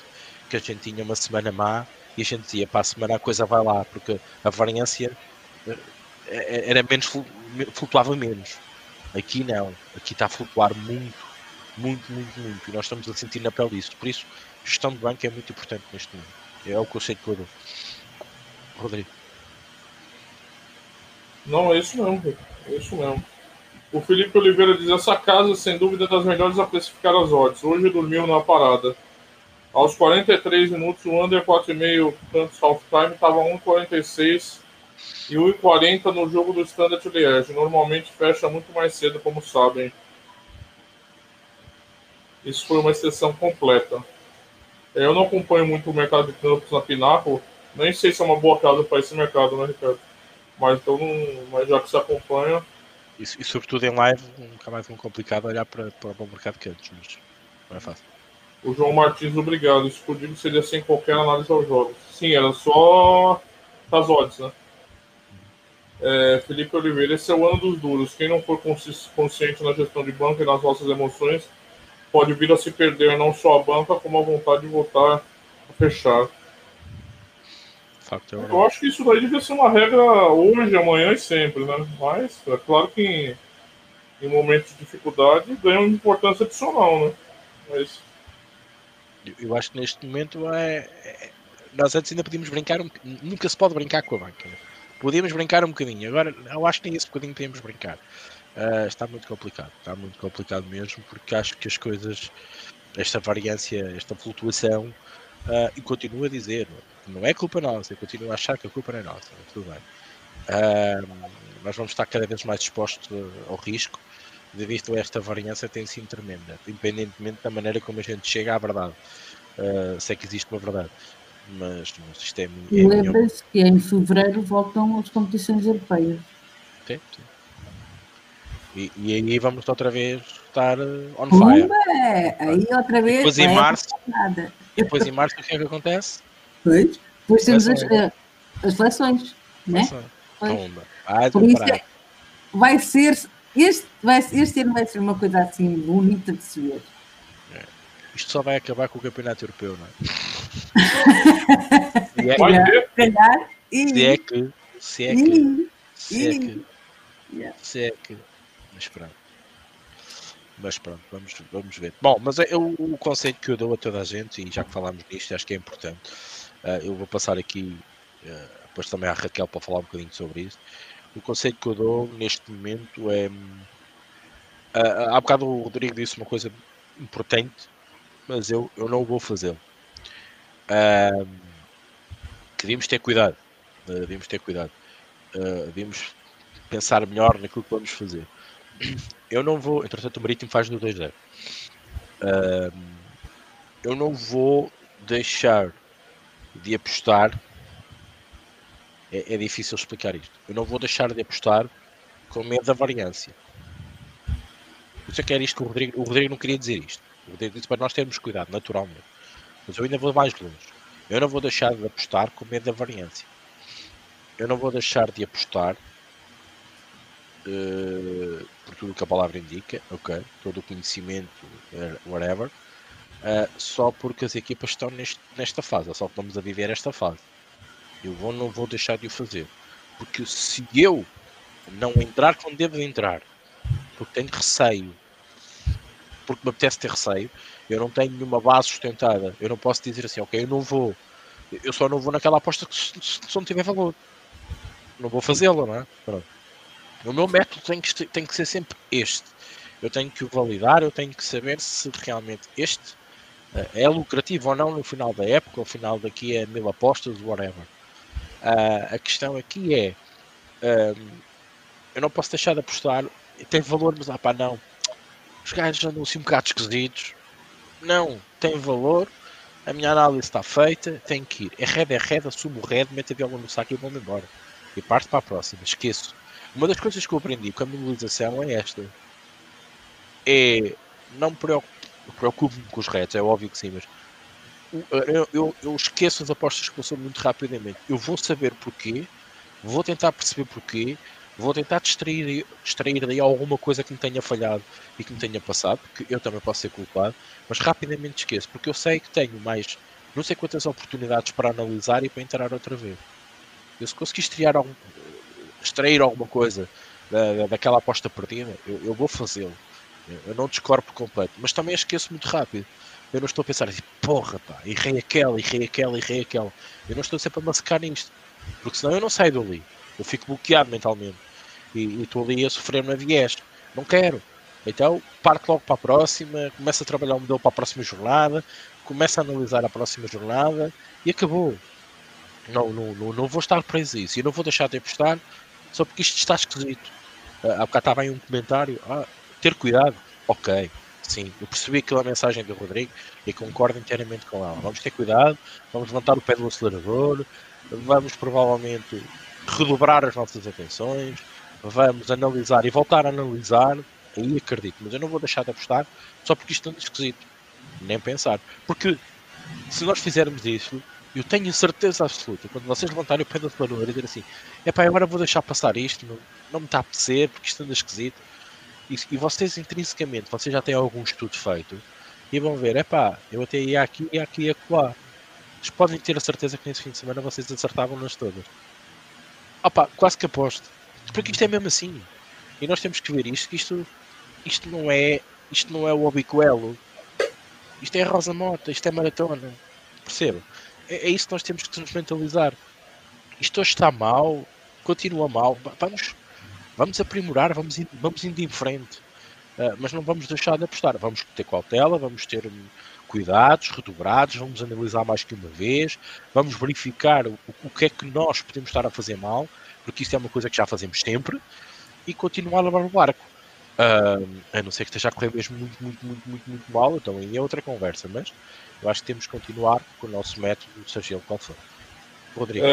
que a gente tinha uma semana má e a gente dizia, para a semana a coisa vai lá, porque a variância era menos, flutuava menos. Aqui não, aqui está a flutuar muito, e nós estamos a sentir na pele isso. Por isso, gestão de banco é muito importante neste mundo. É o conceito que eu dou. Rodrigo. Não, é isso mesmo, O Felipe Oliveira diz, essa casa, sem dúvida, é das melhores a precificar as odds. Hoje dormiu na parada. Aos 43 minutos, o under 4,5, tanto half-time, estava 1,46 e 1,40 no jogo do Standard Liège. Normalmente fecha muito mais cedo, como sabem. Isso foi uma exceção completa. Eu não acompanho muito o mercado de campos na Pinnacle, Nem sei se é uma boa casa para esse mercado, né, Ricardo? Mas, então, mas já que se acompanha... E sobretudo em live, nunca mais é complicado olhar para o mercado que antes, mas não é fácil. O João Martins, obrigado. Isso que eu digo seria sem qualquer análise aos jogos. Sim, era só as odds, né? É, Felipe Oliveira, esse é o ano dos duros. Quem não for consciente na gestão de banca e nas nossas emoções pode vir a se perder não só a banca como a vontade de voltar a fechar. Eu acho que isso daí devia ser uma regra hoje, amanhã e sempre, né? Mas é claro que em momentos de dificuldade ganha uma importância adicional, né? Mas... eu acho que neste momento nós antes ainda podíamos brincar, nunca se pode brincar com a banca. Podíamos brincar um bocadinho, agora eu acho que nem esse bocadinho podemos brincar. Está muito complicado mesmo, porque acho que as coisas, esta variância, esta flutuação, e continuo a dizer, não é culpa nossa, eu continuo a achar que a culpa não é nossa, tudo bem. Nós vamos estar cada vez mais expostos ao risco, devido a esta variância tem sido tremenda, independentemente da maneira como a gente chega à verdade. Sei que existe uma verdade. Mas isto é muito. Lembra-se que em fevereiro voltam as competições europeias. Sim, sim. E aí vamos outra vez estar on fire. Aí outra vez. Depois em março. Nada. Depois em março o que é que acontece? Pois. Depois temos as seleções. Né? Por isso vai ser. Este ano vai ser uma coisa assim bonita de se ver. Isto só vai acabar com o campeonato europeu, não é? Se é que. Mas pronto, vamos ver. Bom, mas o conselho que eu dou a toda a gente, e já que falámos disto, acho que é importante. Eu vou passar aqui, depois também à Raquel para falar um bocadinho sobre isso. O conselho que eu dou neste momento é... há bocado o Rodrigo disse uma coisa importante, mas eu não vou fazê-lo. Devíamos ter cuidado. Devíamos pensar melhor naquilo que vamos fazer. Eu não vou... Entretanto, o Marítimo faz no 2-0. Eu não vou deixar de apostar. É difícil explicar isto. Eu não vou deixar de apostar com medo da variância. Eu sei que era isto que o Rodrigo não queria dizer isto. O Rodrigo disse para nós termos cuidado, naturalmente. Mas eu ainda vou mais longe. Eu não vou deixar de apostar com medo da variância. Eu não vou deixar de apostar por tudo o que a palavra indica, ok? Todo o conhecimento, whatever. Só porque as equipas estão nesta fase. Só estamos a viver esta fase. Não vou deixar de o fazer. Porque se eu não entrar quando devo entrar, porque tenho receio, porque me apetece ter receio, eu não tenho nenhuma base sustentada, eu não posso dizer assim, ok, eu só não vou naquela aposta que se não tiver valor, não vou fazê-la, não é? Pronto. O meu método tem que ser sempre este, eu tenho que o validar, eu tenho que saber se realmente este é lucrativo ou não no final da época, ao final daqui é 1000 apostas, whatever. A questão aqui é, eu não posso deixar de apostar. Tem valor, mas não. Os gajos andam assim um bocado esquisitos. Não, tem valor. A minha análise está feita. Tem que ir. É red, assumo o red, meto a viola no saco e vou-me embora. E parto para a próxima. Esqueço. Uma das coisas que eu aprendi com a mobilização é esta. Não me preocupo-me com os reds, é óbvio que sim, mas eu esqueço as apostas que passam muito rapidamente. Eu vou saber porquê. Vou tentar perceber porquê. Vou tentar distrair daí alguma coisa que me tenha falhado e que me tenha passado, porque eu também posso ser culpado, mas rapidamente esqueço, porque eu sei que tenho mais não sei quantas oportunidades para analisar e para entrar outra vez. Eu se conseguir extrair alguma coisa daquela aposta perdida, eu vou fazê-lo. Eu não descorpo por completo, mas também esqueço muito rápido. Eu não estou a pensar assim, porra pá, errei aquela. Eu não estou sempre a massacrar nisto, porque senão eu não saio dali. Eu fico bloqueado mentalmente e estou ali a sofrer uma viés. Não quero. Então parto logo para a próxima, começo a trabalhar o modelo para a próxima jornada, começo a analisar a próxima jornada e acabou. Não vou estar preso a isso. E não vou deixar de apostar só porque isto está esquisito. Há bocado estava aí um comentário. Ter cuidado. Ok. Sim, eu percebi aquela mensagem do Rodrigo e concordo inteiramente com ela. Vamos ter cuidado, vamos levantar o pé do acelerador. vamos provavelmente redobrar as nossas atenções, vamos analisar e voltar a analisar, aí acredito, mas eu não vou deixar de apostar só porque isto é esquisito, nem pensar, porque se nós fizermos isso, eu tenho certeza absoluta, quando vocês levantarem o pé da planura e dizer assim, epá, agora vou deixar passar isto, não me está a apetecer porque isto anda esquisito, e vocês intrinsecamente, vocês já têm algum estudo feito e vão ver, epá, eu até ia aqui e aqui e acolá. Vocês podem ter a certeza que nesse fim de semana vocês acertavam-nas todas. Opa, quase que aposto. Porque isto é mesmo assim. E nós temos que ver isto, que isto não é o obicoelo. Isto é Rosa Mota, isto é maratona. Percebam? É isso que nós temos que nos mentalizar. Isto hoje está mal, continua mal. Vamos aprimorar, vamos indo em frente. Mas não vamos deixar de apostar. Vamos ter cautela, vamos ter cuidados redobrados, vamos analisar mais que uma vez, vamos verificar o que é que nós podemos estar a fazer mal, porque isso é uma coisa que já fazemos sempre, e continuar a levar o barco. A não ser que esteja a correr mesmo muito mal, então aí é outra conversa, mas eu acho que temos que continuar com o nosso método, seja ele qual for. Rodrigo,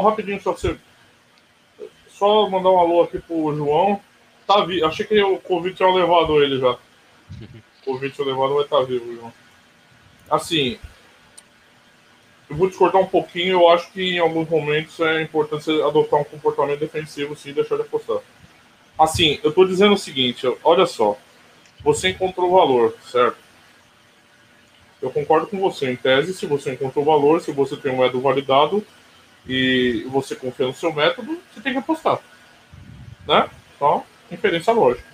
rapidinho, só mandar um alô aqui pro João. Tá, achei que o Covid tinha levado ele já. O Covid tinha levado, vai estar vivo, João. Assim, eu vou discordar um pouquinho. Eu acho que em alguns momentos é importante você adotar um comportamento defensivo, sim, deixar de apostar. Assim, eu tô dizendo o seguinte, olha só. Você encontrou o valor, certo? Eu concordo com você, em tese, se você encontrou o valor, se você tem um método validado e você confia no seu método, você tem que apostar, né? Então, inferência lógica.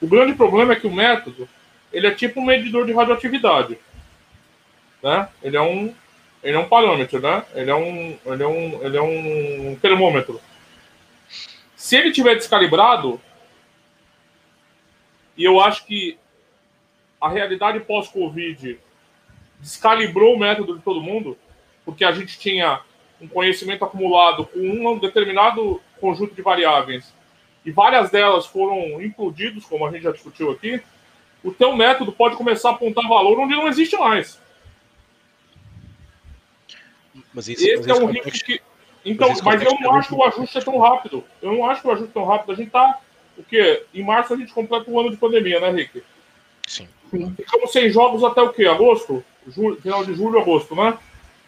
O grande problema é que o método, ele é tipo um medidor de radioatividade, né? Ele é um parâmetro, né? Ele é um termômetro. Se ele tiver descalibrado, e eu acho que a realidade pós-Covid descalibrou o método de todo mundo, porque a gente tinha um conhecimento acumulado com um determinado conjunto de variáveis, e várias delas foram implodidas, como a gente já discutiu aqui, o teu método pode começar a apontar valor onde não existe mais. Mas isso, esse é um risco que... Então, mas eu não acho que o ajuste é tão rápido. Eu não acho que o ajuste é tão rápido. A gente tá... O quê? Em março a gente completa um ano de pandemia, né, Rick? Sim. Ficamos sem jogos até o quê? Agosto? Final de julho, agosto, né?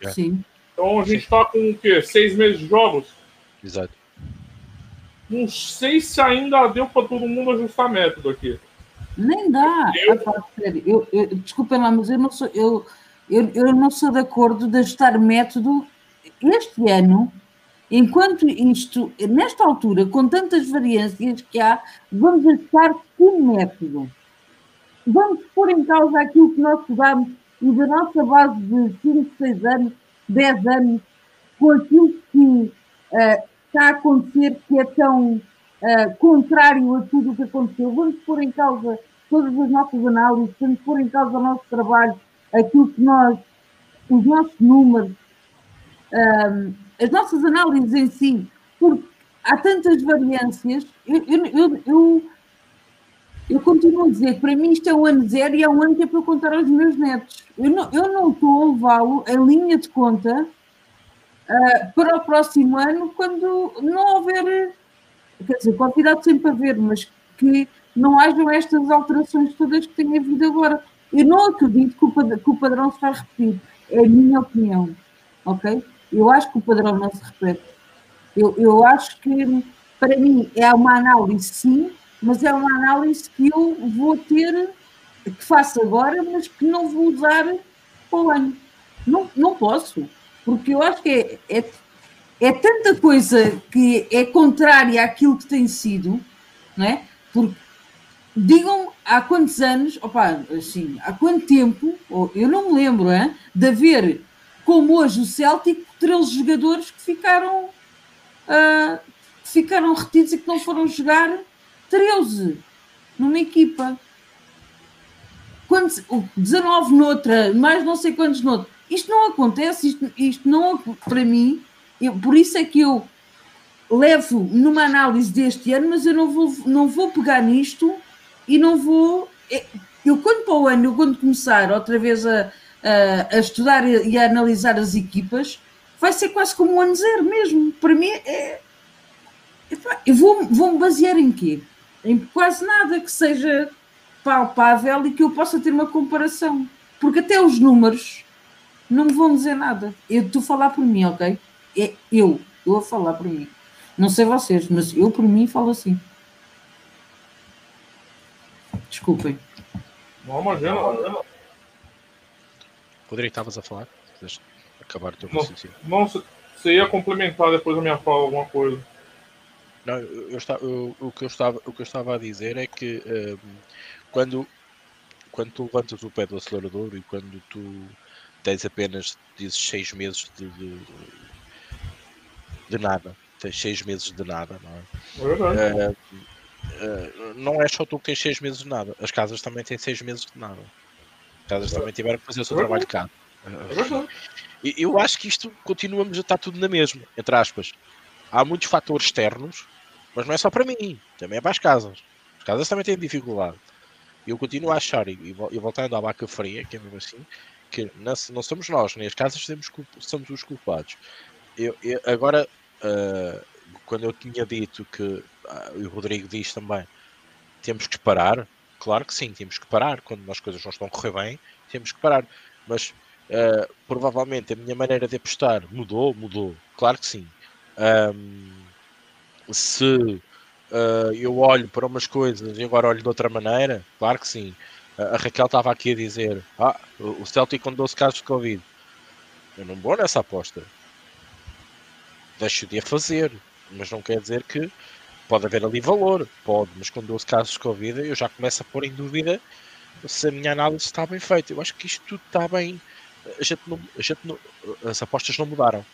É. Sim. Então a gente tá com o quê? 6 meses de jogos? Exato. Não sei se ainda deu para todo mundo ajustar método aqui. Nem dá. Desculpem lá, mas eu não sou de acordo de ajustar método este ano, enquanto isto, nesta altura, com tantas variâncias que há, vamos ajustar com método. Vamos pôr em causa aquilo que nós estudámos e da nossa base de 5, 6 anos, 10 anos, com aquilo que... está a acontecer, que é tão contrário a tudo o que aconteceu. Vamos pôr em causa todas as nossas análises, vamos pôr em causa o nosso trabalho, aquilo que nós, os nossos números, as nossas análises em si, porque há tantas variâncias. Eu continuo a dizer que para mim isto é um ano zero e é um ano que é para eu contar aos meus netos. Eu não estou a levá-lo em linha de conta para o próximo ano, quando não houver, quer dizer, quantidade sempre a ver, mas que não hajam estas alterações todas que têm havido agora. Eu não acredito que o padrão se vai repetir. É a minha opinião, ok? Eu acho que o padrão não se repete. Eu acho que, para mim, é uma análise, sim, mas é uma análise que eu vou ter, que faço agora, mas que não vou usar para o ano. Não posso. Porque eu acho que é tanta coisa que é contrária àquilo que tem sido, não é? Porque digam há quantos anos, assim, há quanto tempo, eu não me lembro, hein, de haver, como hoje, o Celtic, 13 jogadores que ficaram retidos e que não foram jogar, 13 numa equipa. 19 noutra, mais não sei quantos noutra. Isto não acontece, isto não, para mim, por isso é que eu levo numa análise deste ano, mas eu não vou pegar nisto e não vou... Eu, quando para o ano, quando começar outra vez a a estudar e a analisar as equipas, vai ser quase como um ano zero mesmo. Para mim, eu vou-me basear em quê? Em quase nada que seja palpável e que eu possa ter uma comparação. Porque até os números não me vão dizer nada. Eu estou a falar por mim, ok? Eu a falar por mim. Não sei vocês, mas eu por mim falo assim. Desculpem. Não, mas eu não. Rodrigo, estavas a falar? Deixa acabar o teu raciocínio. Não, você ia complementar depois da minha fala alguma coisa. Não, o que eu estava a dizer é que quando tu levantas o pé do acelerador e quando tu tens apenas, dizes, 6 meses de nada, tens 6 meses de nada, não é? Verdade. Não é só tu que tens 6 meses de nada, as casas também têm 6 meses de nada. As casas também tiveram que fazer o seu trabalho de casa. Eu acho que isto continuamos a estar tudo na mesma, entre aspas. Há muitos fatores externos, mas não é só para mim, também é para as casas. As casas também têm dificuldade. Eu continuo a achar, e voltando à vaca fria, que é mesmo assim, que não somos nós, nem as casas somos os culpados. Agora, quando eu tinha dito que, e o Rodrigo diz também, temos que parar, claro que sim, temos que parar, quando as coisas não estão a correr bem, temos que parar. Mas, provavelmente, a minha maneira de apostar mudou, claro que sim. Se eu olho para umas coisas e agora olho de outra maneira, claro que sim. A Raquel estava aqui a dizer o Celtic com 12 casos de Covid, eu não vou nessa aposta, deixo de a fazer, mas não quer dizer que pode haver ali valor, pode, mas com 12 casos de Covid eu já começo a pôr em dúvida se a minha análise está bem feita. Eu acho que isto tudo está bem, a gente não, as apostas não mudaram.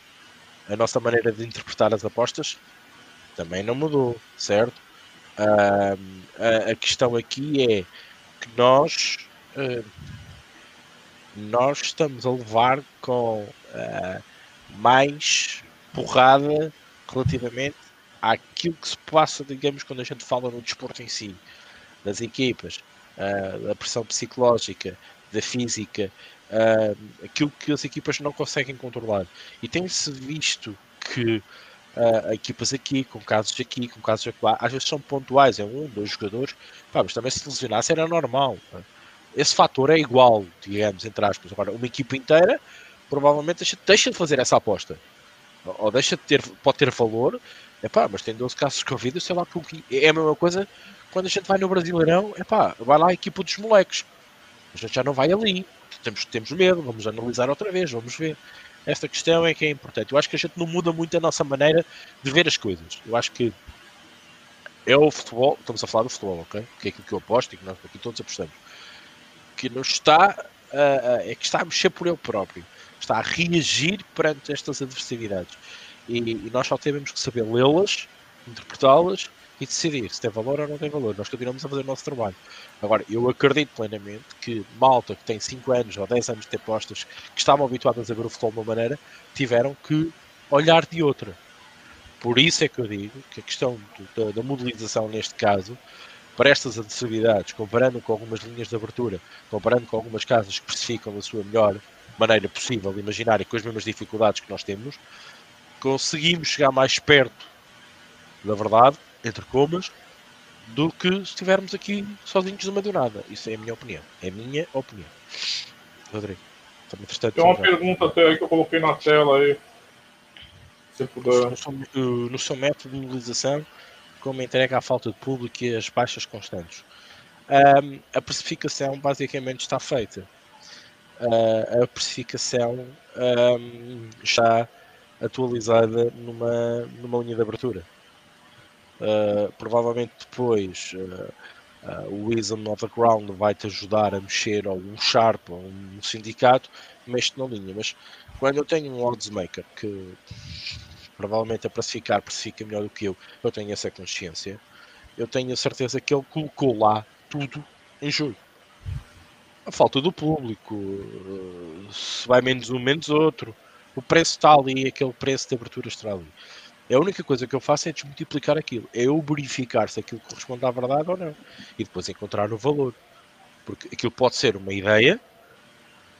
A nossa maneira de interpretar as apostas também não mudou, certo? A questão aqui é que nós estamos a levar com mais porrada relativamente àquilo que se passa, digamos, quando a gente fala no desporto em si, das equipas, da pressão psicológica, da física, aquilo que as equipas não conseguem controlar. E tem-se visto que equipas aqui, com casos acolá, às vezes são pontuais, é 1, 2 jogadores, mas também se lesionasse era normal. Esse fator é igual, digamos, entre aspas. Agora, uma equipa inteira, provavelmente, deixa de fazer essa aposta. Ou deixa de ter, pode ter valor, mas tem 12 casos de Covid, sei lá, é a mesma coisa quando a gente vai no Brasileirão, vai lá a equipa dos moleques. A gente já não vai ali. Temos medo, vamos analisar outra vez, vamos ver. Esta questão é que é importante. Eu acho que a gente não muda muito a nossa maneira de ver as coisas. Eu acho que é o futebol, estamos a falar do futebol, ok? Que é aquilo que eu aposto e que nós aqui todos apostamos. Que não está, é que está a mexer por ele próprio. Está a reagir perante estas adversidades. E nós só temos que saber lê-las, interpretá-las e decidir se tem valor ou não tem valor. Nós continuamos a fazer o nosso trabalho. Agora, eu acredito plenamente que malta que tem 5 anos ou 10 anos de apostas, que estavam habituadas a ver o futebol de uma maneira, tiveram que olhar de outra. Por isso é que eu digo que a questão da modelização, neste caso, para estas adversidades, comparando com algumas linhas de abertura, comparando com algumas casas que especificam da sua melhor maneira possível, imaginária, com as mesmas dificuldades que nós temos, conseguimos chegar mais perto da verdade, entre comas, do que se estivermos aqui sozinhos numa do nada. Isso é a minha opinião. Rodrigo, tem uma pergunta até aí que eu coloquei na tela aí. Se puder. No seu método de mobilização, como entrega à falta de público e as baixas constantes. A precificação basicamente está feita. A precificação está atualizada numa linha de abertura. Provavelmente depois o Wisdom of the Ground vai-te ajudar a mexer ou um Sharp ou um sindicato, mexe na linha. Mas quando eu tenho um odds maker que provavelmente a precifica melhor do que eu tenho essa consciência, eu tenho a certeza que ele colocou lá tudo em jogo. A falta do público, se vai menos um, menos outro, o preço está ali, aquele preço de abertura está ali. A única coisa que eu faço é desmultiplicar aquilo. É eu verificar se aquilo corresponde à verdade ou não. E depois encontrar o valor. Porque aquilo pode ser uma ideia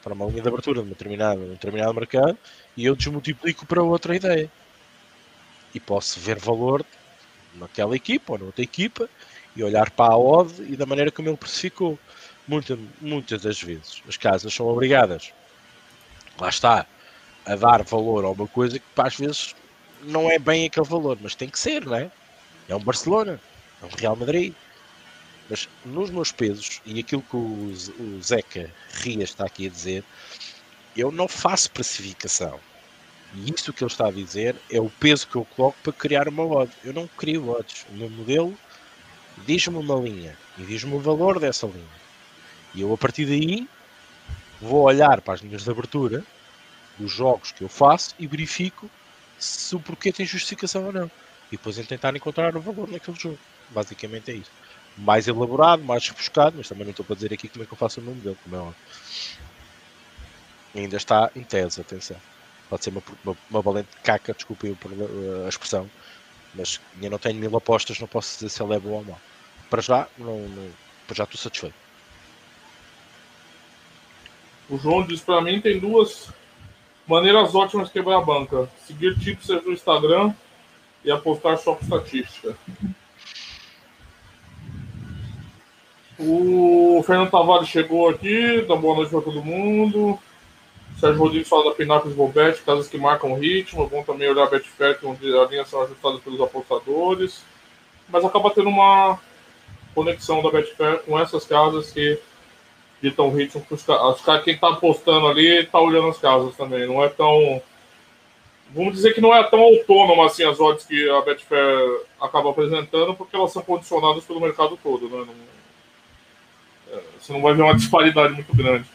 para uma linha de abertura de um determinado mercado, e eu desmultiplico para outra ideia. E posso ver valor naquela equipa ou noutra equipa e olhar para a odd e da maneira como ele precificou. Muitas das vezes as casas são obrigadas, lá está, a dar valor a uma coisa que às vezes não é bem aquele valor, mas tem que ser, não é? É um Barcelona, é um Real Madrid. Mas nos meus pesos, e aquilo que o Zeca Rias está aqui a dizer, eu não faço precificação. E isso que ele está a dizer é o peso que eu coloco para criar uma odd. Eu não crio odds. O meu modelo diz-me uma linha e diz-me o valor dessa linha. E eu, a partir daí, vou olhar para as linhas de abertura dos jogos que eu faço e verifico se o porquê tem justificação ou não. E depois em tentar encontrar o valor naquele jogo. Basicamente é isso. Mais elaborado, mais rebuscado, mas também não estou para dizer aqui como é que eu faço o nome dele, como é óbvio. Ainda está em tese, atenção. Pode ser uma valente caca, desculpem a expressão, mas eu não tenho 1000 apostas, não posso dizer se ele é bom ou mal. Para já, para já estou satisfeito. O João diz, para mim tem duas maneiras ótimas de quebrar a banca. Seguir tipos no Instagram e apostar só com estatística. O Fernando Tavares chegou aqui, dá boa noite para todo mundo. Sérgio Rodrigues fala da Pinnacle e Bobet, casas que marcam ritmo. É bom também olhar a Betfair, onde as linhas são ajustadas pelos apostadores. Mas acaba tendo uma conexão da Betfair com essas casas que ditam o ritmo para os caras. Quem está apostando ali está olhando as casas também. Não é tão... Vamos dizer que não é tão autônoma assim as odds que a Betfair acaba apresentando, porque elas são condicionadas pelo mercado todo, né? Você não vai ver uma disparidade muito grande.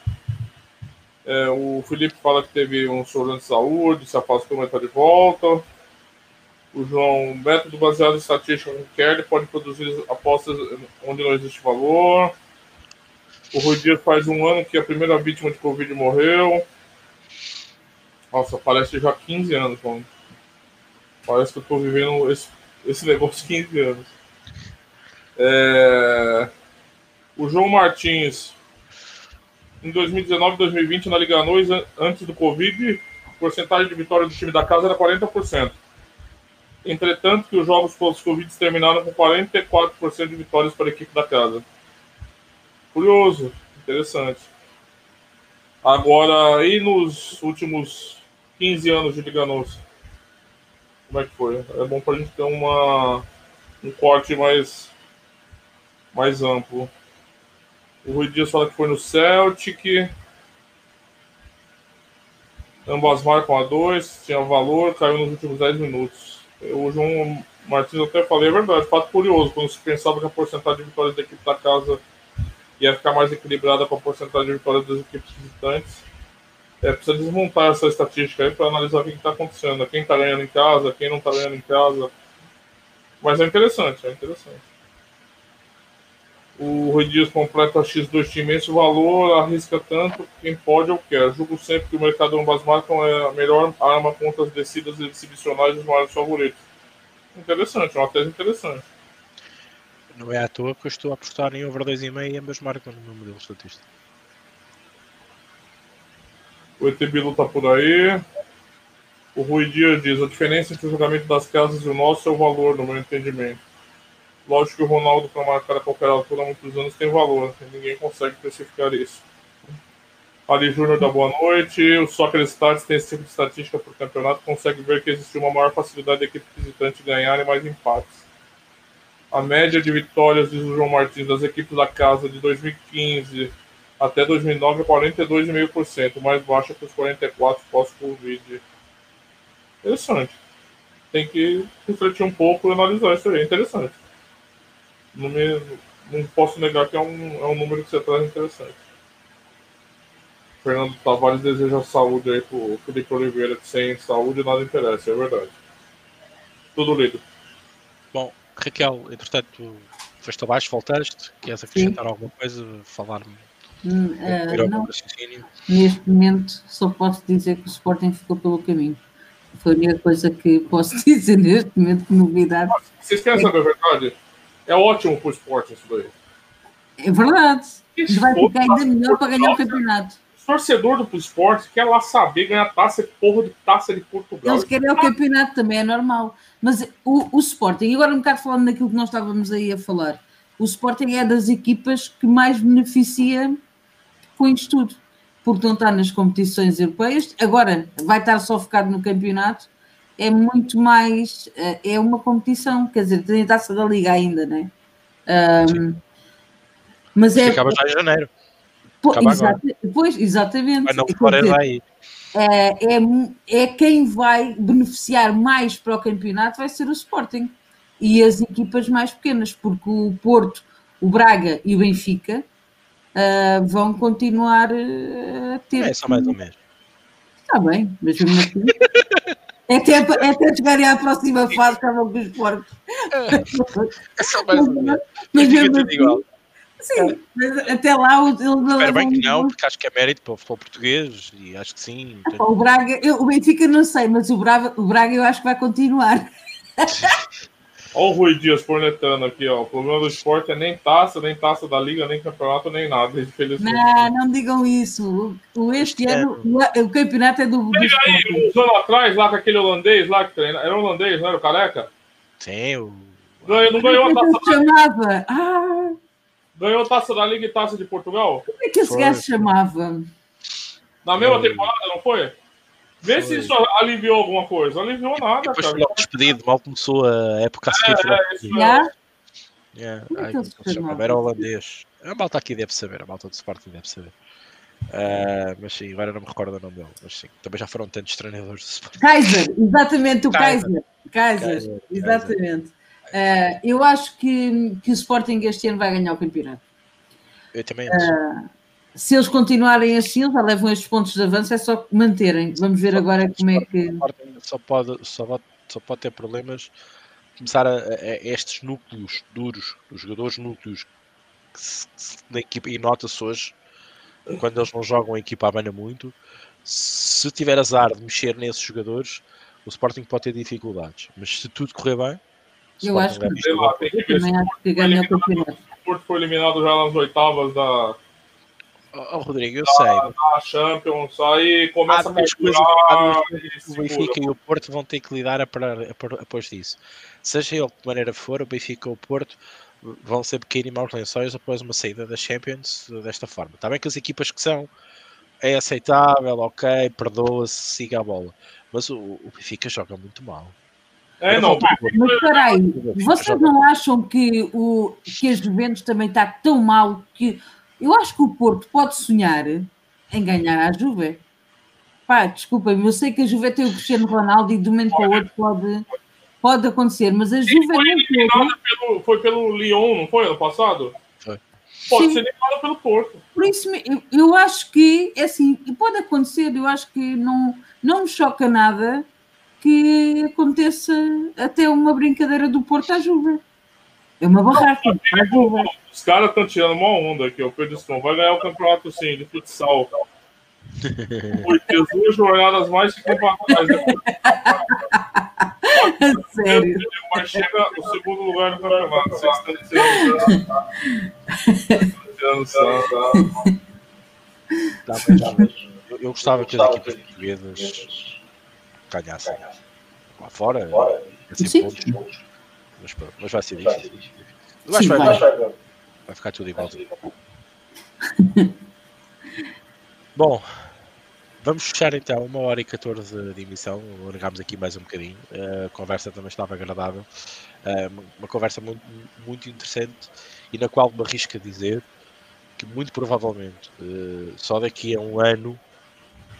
O Felipe fala que teve um problema de saúde, se afastou, mas está de volta. O João, método baseado em estatística que quer, pode produzir apostas onde não existe valor. O Rui Dias faz 1 ano que a primeira vítima de Covid morreu. Nossa, parece já 15 anos, mano. Parece que eu estou vivendo esse negócio 15 anos. O João Martins, em 2019 e 2020, na Liga Nós, antes do Covid, a porcentagem de vitória do time da casa era 40%. Entretanto, que os jogos pós-Covid terminaram com 44% de vitórias para a equipe da casa. Curioso, interessante. Agora, e nos últimos 15 anos de Liga Nós? Como é que foi? É bom para a gente ter um corte mais amplo. O Rui Dias fala que foi no Celtic. Ambas marcam a 2. Tinha valor, caiu nos últimos 10 minutos. O João Martins até falei, é verdade, fato curioso. Quando se pensava que a porcentagem de vitórias da equipe da casa ia ficar mais equilibrada com a porcentagem de vitórias das equipes visitantes, precisa desmontar essa estatística aí para analisar o que está acontecendo. Quem está ganhando em casa, quem não está ganhando em casa. Mas é interessante, é interessante. O Rui Dias completa X2 times, o valor arrisca tanto quem pode ou quer. Julgo sempre que o mercado ambas marcam é a melhor arma contra as descidas e exibicionais dos maiores favoritos. Interessante, uma tese interessante. Não é à toa que eu estou a apostar em over 2,5 e ambas marcam no meu modelo estatístico. O ET Bilu está por aí. O Rui Dias diz, a diferença entre o julgamento das casas e o nosso é o valor, no meu entendimento. Lógico que o Ronaldo, para marcar a qualquer altura há muitos anos, tem valor. Ninguém consegue especificar isso. Ali Júnior da boa noite. O Soccer Stats tem esse tipo de estatística para o campeonato. Consegue ver que existe uma maior facilidade da equipe visitante ganhar e mais empates. A média de vitórias, diz o João Martins, das equipes da casa de 2015 até 2009 é 42,5%. Mais baixa que os 44% pós-Covid. Interessante. Tem que refletir um pouco e analisar isso aí. Interessante. Não posso negar que é um número que você traz interessante. O Fernando Tavares deseja saúde aí para o Felipe Oliveira, que sem saúde nada interessa, é verdade. Tudo lido. Bom, Raquel, entretanto, foste abaixo, voltaste, queres acrescentar Sim. alguma coisa, falar-me? Não. Neste momento só posso dizer que o Sporting ficou pelo caminho. Foi a única coisa que posso dizer neste momento, novidade. Vocês querem saber a verdade? É ótimo para o Sporting isso daí. É verdade. Vai ficar ainda melhor para ganhar o campeonato. torcedor do esporte quer lá saber ganhar taça, porra de taça de Portugal. Eles querem o campeonato também, é normal. Mas o Sporting, agora um bocado falando daquilo que nós estávamos aí a falar, o Sporting é das equipas que mais beneficia com isto tudo, porque não está nas competições europeias, agora vai estar só focado no campeonato, é muito mais, é uma competição, quer dizer, tem a taça da Liga ainda, não é? Mas é... Acaba já em janeiro. Pois, exatamente. Não dizer, é quem vai beneficiar mais para o campeonato vai ser o Sporting e as equipas mais pequenas, porque o Porto, o Braga e o Benfica vão continuar a ter... É só mais ou menos. Está bem, mas mesmo assim... até chegarem à próxima fase, estavam com os porcos. É só mais ou menos. Mas mesmo assim... Sim, mas até lá... Espero bem que não, porque acho que é mérito para o futebol português e acho que sim. Então... O Braga, o Benfica não sei, mas o Braga eu acho que vai continuar. Olha o Rui Dias cornetando aqui, ó. O problema do esporte é nem taça da Liga, nem campeonato, nem nada. Infelizmente. Não digam isso. Este ano, o campeonato é do... Pega aí, uns anos atrás, lá com aquele holandês, lá que treina. Era holandês, não era o careca? Sim, não ganhou a taça da Liga. Chamava? Ganhou a taça da Liga e taça de Portugal? Como é que esse gajo se chamava? Na mesma temporada, não foi? Vê se isso aliviou alguma coisa. Aliviou nada, cara. Depois foi logo despedido. Mal começou a época a seguir. Era holandês. A malta aqui deve saber. A malta do Sporting deve saber. Mas sim, agora não me recordo o nome dele. Mas sim, também já foram tantos treinadores do Sporting. Kaiser, exatamente. O Kaiser. Exatamente. Eu acho que o Sporting este ano vai ganhar o campeonato. Eu também acho. Se eles continuarem assim, eles já levam estes pontos de avanço, é só manterem. Vamos ver agora como é que... Só pode ter problemas começar a estes núcleos duros, os jogadores núcleos que na equipa, e nota-se hoje, quando eles não jogam a equipa abana muito, se tiver azar de mexer nesses jogadores, o Sporting pode ter dificuldades. Mas se tudo correr bem, eu acho que ganha o campeonato. O Porto foi eliminado já nas oitavas da... Oh, Rodrigo, eu sei. A Champions, aí começa a procurar... O Benfica e o Porto vão ter que lidar após isso. Seja ele de maneira for, o Benfica ou o Porto vão sempre cair em maus lençóis após uma saída da Champions desta forma. Está bem que as equipas que são é aceitável, ok, perdoa-se, siga a bola. Mas o Benfica joga muito mal. É, não. Mas peraí, vocês não acham que a Juventus também está tão mal que... Eu acho que o Porto pode sonhar em ganhar a Juve. Pá, desculpa-me, eu sei que a Juve tem o Cristiano Ronaldo e de um momento para o outro pode acontecer, mas a Juve... Foi pelo Lyon, não foi? Ano passado? Foi. Pode ser eliminado pelo Porto. Por isso, eu acho que, assim, pode acontecer, eu acho que não me choca nada que aconteça até uma brincadeira do Porto à Juve. É uma barraca. Os caras estão tirando uma onda aqui, o Pedro Stone vai ganhar o campeonato sim, de futsal. Foi Jesus, jornadas mais que comparadas. Sério. Mas chega o segundo lugar no campeonato. Vocês estão dizendo. Eu gostava que as equipas portuguesas ganhassem. Lá fora, assim, pontos. Mas vai ser difícil. Sim, vai ficar tudo igual. Bom, vamos fechar então 1h14 de emissão. Largámos aqui mais um bocadinho. A conversa também estava agradável. Uma conversa muito, muito interessante e na qual me arrisco a dizer que muito provavelmente só daqui a um ano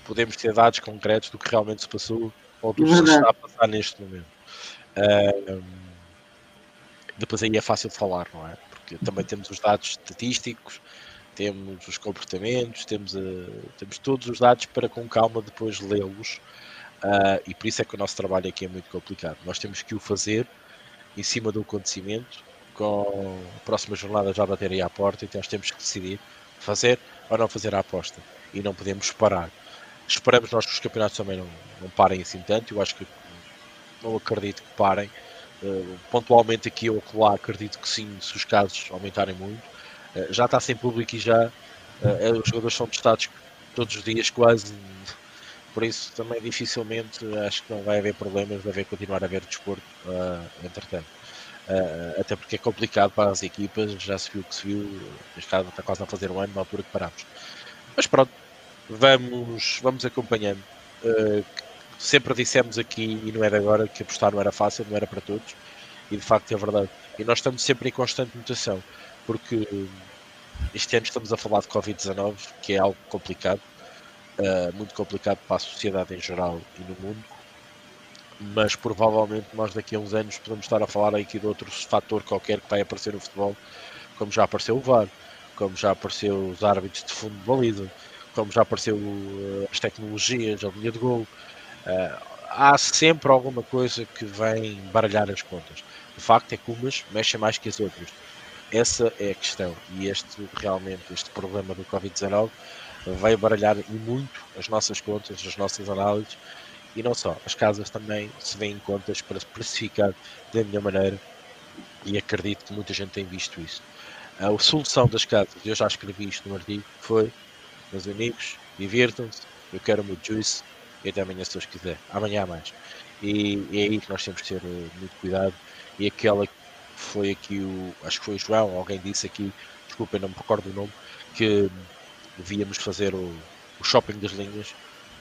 podemos ter dados concretos do que realmente se passou ou do que se está a passar neste momento. Depois aí é fácil de falar, não é? Porque também temos os dados estatísticos, temos os comportamentos, temos todos os dados para com calma depois lê-los e por isso é que o nosso trabalho aqui é muito complicado. Nós temos que o fazer em cima do acontecimento, com a próxima jornada já bater aí à porta, então nós temos que decidir fazer ou não fazer a aposta e não podemos parar. Esperamos nós que os campeonatos também não parem assim tanto, eu acho que não acredito que parem. Pontualmente aqui ou lá acredito que sim, se os casos aumentarem muito. Já está sem público e já os jogadores são testados todos os dias quase, por isso também dificilmente acho que não vai haver problemas de haver, continuar a haver desporto entretanto. Até porque é complicado para as equipas, já se viu o que se viu, neste caso está quase a fazer um ano na altura que parámos. Mas pronto, vamos acompanhando. Sempre dissemos aqui, e não era agora, que apostar não era fácil, não era para todos, e de facto é verdade. E nós estamos sempre em constante mutação, porque este ano estamos a falar de Covid-19, que é algo complicado, muito complicado para a sociedade em geral e no mundo, mas provavelmente nós daqui a uns anos podemos estar a falar aqui de outro fator qualquer que vai aparecer no futebol, como já apareceu o VAR, como já apareceu os árbitros de fundo de baliza, como já apareceu as tecnologias, a linha de gol. Há sempre alguma coisa que vem baralhar as contas. O facto é que umas mexem mais que as outras. Essa é a questão. E realmente este problema do Covid-19 vai baralhar muito as nossas contas, as nossas análises, e não só. As casas também se vêem em contas para se precificar da melhor maneira, e acredito que muita gente tem visto isso. A solução das casas, eu já escrevi isto no artigo, foi: meus amigos, divirtam-se, eu quero o meu juice, e até amanhã, se Deus quiser. Amanhã há mais. E é aí que nós temos que ter muito cuidado. E aquela que foi aqui, acho que foi o João, alguém disse aqui, desculpem, não me recordo o nome, que devíamos fazer o shopping das linhas.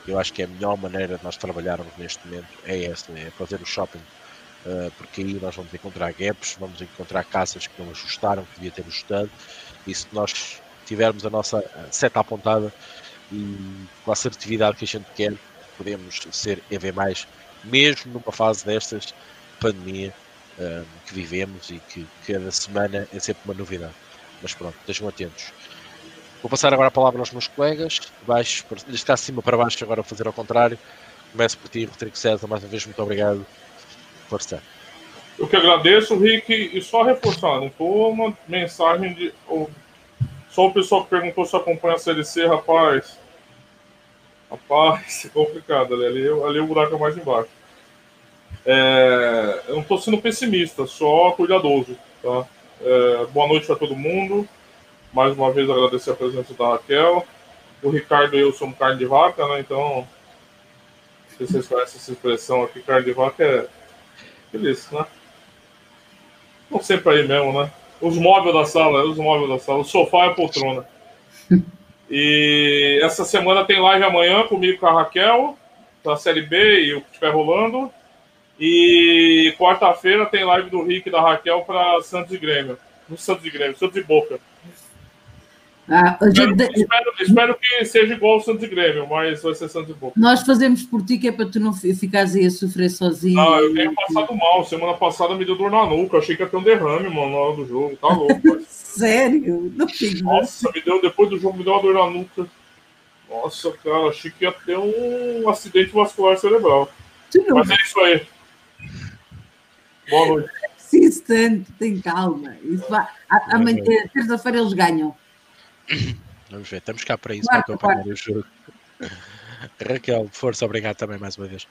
Eu acho que é a melhor maneira de nós trabalharmos neste momento, é essa, é fazer o shopping. Porque aí nós vamos encontrar gaps, vamos encontrar casas que não ajustaram, que devia ter ajustado. E se nós tivermos a nossa seta apontada e com a assertividade que a gente quer, podemos ser EV+, mesmo numa fase destas pandemia que vivemos e que cada semana é sempre uma novidade. Mas pronto, estejam atentos. Vou passar agora a palavra aos meus colegas, de cá de cima para baixo, agora fazer ao contrário. Começo por ti, Rodrigo César, mais uma vez, muito obrigado por estar. Eu que agradeço, Rick, e só reforçando, foi uma mensagem de... Só o pessoal que perguntou se acompanha a Série C, rapaz... Rapaz, é complicado, ali o buraco é mais embaixo. Eu não estou sendo pessimista, só cuidadoso, tá? Boa noite a todo mundo. Mais uma vez agradecer a presença da Raquel. O Ricardo e eu somos carne de vaca, né? Então, se vocês conhecem essa expressão aqui, carne de vaca é feliz, né? Não sempre aí mesmo, né? Os móveis da sala, o sofá e a poltrona. E essa semana tem live amanhã comigo, com a Raquel, da Série B e o que estiver rolando. E quarta-feira tem live do Rick e da Raquel para Santos e Grêmio, Santos e Boca. Espero que seja igual ao Santos e Grêmio, mas vai ser Santos e Boca. Nós fazemos por ti, que é para tu não ficares aí a sofrer sozinho. Eu tenho passado mal. Semana passada me deu dor na nuca. Achei que ia ter um derrame, mano, na hora do jogo. Tá louco, mas... Sério? Não fiz. Nossa, depois do jogo me deu uma dor na nuca. Nossa, cara, achei que ia ter um acidente vascular cerebral. Mas é isso aí. Boa noite. Preciso tanto, tem calma. Isso vai. Amanhã, terça-feira, eles ganham. Vamos ver, estamos cá para isso, claro, para acompanhar o jogo. Raquel, força, obrigado também mais uma vez.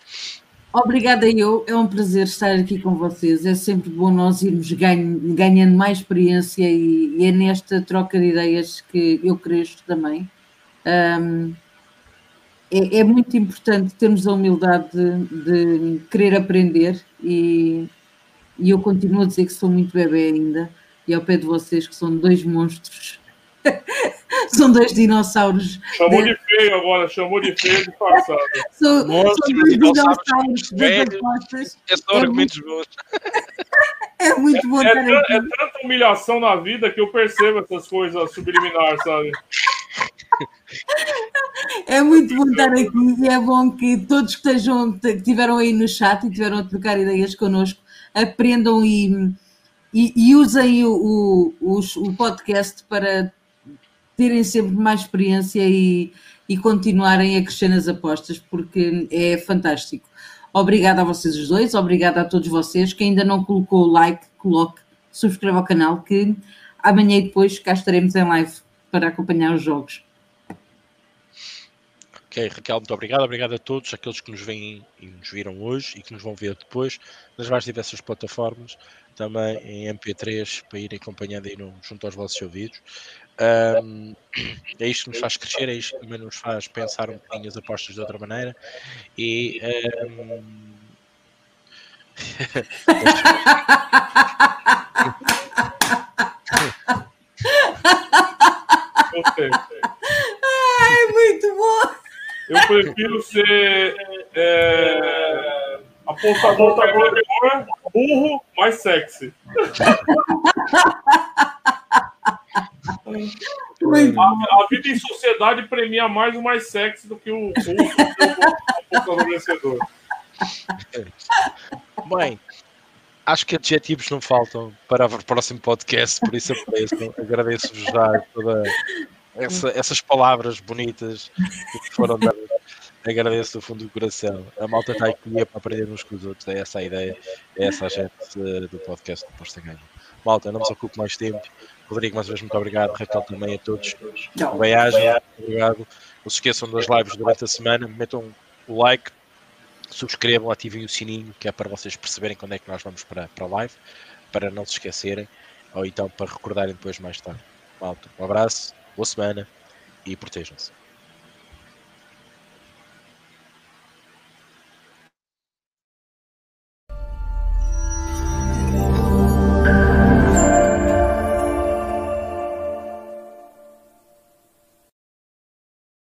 Obrigada eu, é um prazer estar aqui com vocês, é sempre bom nós irmos ganhando mais experiência e é nesta troca de ideias que eu cresço também. É muito importante termos a humildade de querer aprender e eu continuo a dizer que sou muito bebê ainda, e ao pé de vocês que são dois monstros. São dois dinossauros. Chamou de feio agora, chamou de feio de passado. São dois dinossauros de costas. São argumentos bons. É muito bom. É tanta humilhação na vida que eu percebo essas coisas subliminares, sabe? É muito bom estar aqui e é bom que todos que estiveram aí no chat e tiveram a trocar ideias connosco aprendam e usem o podcast para terem sempre mais experiência e continuarem a crescer nas apostas, porque é fantástico. Obrigada a vocês os dois, obrigada a todos vocês. Quem ainda não colocou o like, coloque, subscreva o canal, que amanhã e depois cá estaremos em live para acompanhar os jogos. Ok, Raquel, muito obrigado. Obrigado a todos aqueles que nos veem e nos viram hoje e que nos vão ver depois nas mais diversas plataformas, também em MP3, para irem acompanhando aí junto aos vossos ouvidos. É isto que nos faz crescer, é isto que também nos faz pensar um pouquinho as apostas de outra maneira. E ai, muito bom. Eu prefiro ser apostador da glória, burro, mais sexy. A vida em sociedade premia mais o mais sexy do que o apostador vencedor. Bem, acho que adjetivos não faltam para o próximo podcast, por isso agradeço-vos já toda essas palavras bonitas que foram dadas. Agradeço do fundo do coração. A malta está aqui para aprender uns com os outros. É essa a ideia, é essa a gente do podcast do Aposta Ganha. Malta, não vos ocupo mais tempo. Rodrigo, mais uma vez, muito obrigado. Raquel, também a todos. Bem-aja, obrigado. Não se esqueçam das lives durante a semana. Metam o like, subscrevam, ativem o sininho, que é para vocês perceberem quando é que nós vamos para a live, para não se esquecerem, ou então para recordarem depois mais tarde. Malta, um abraço, boa semana e protejam-se.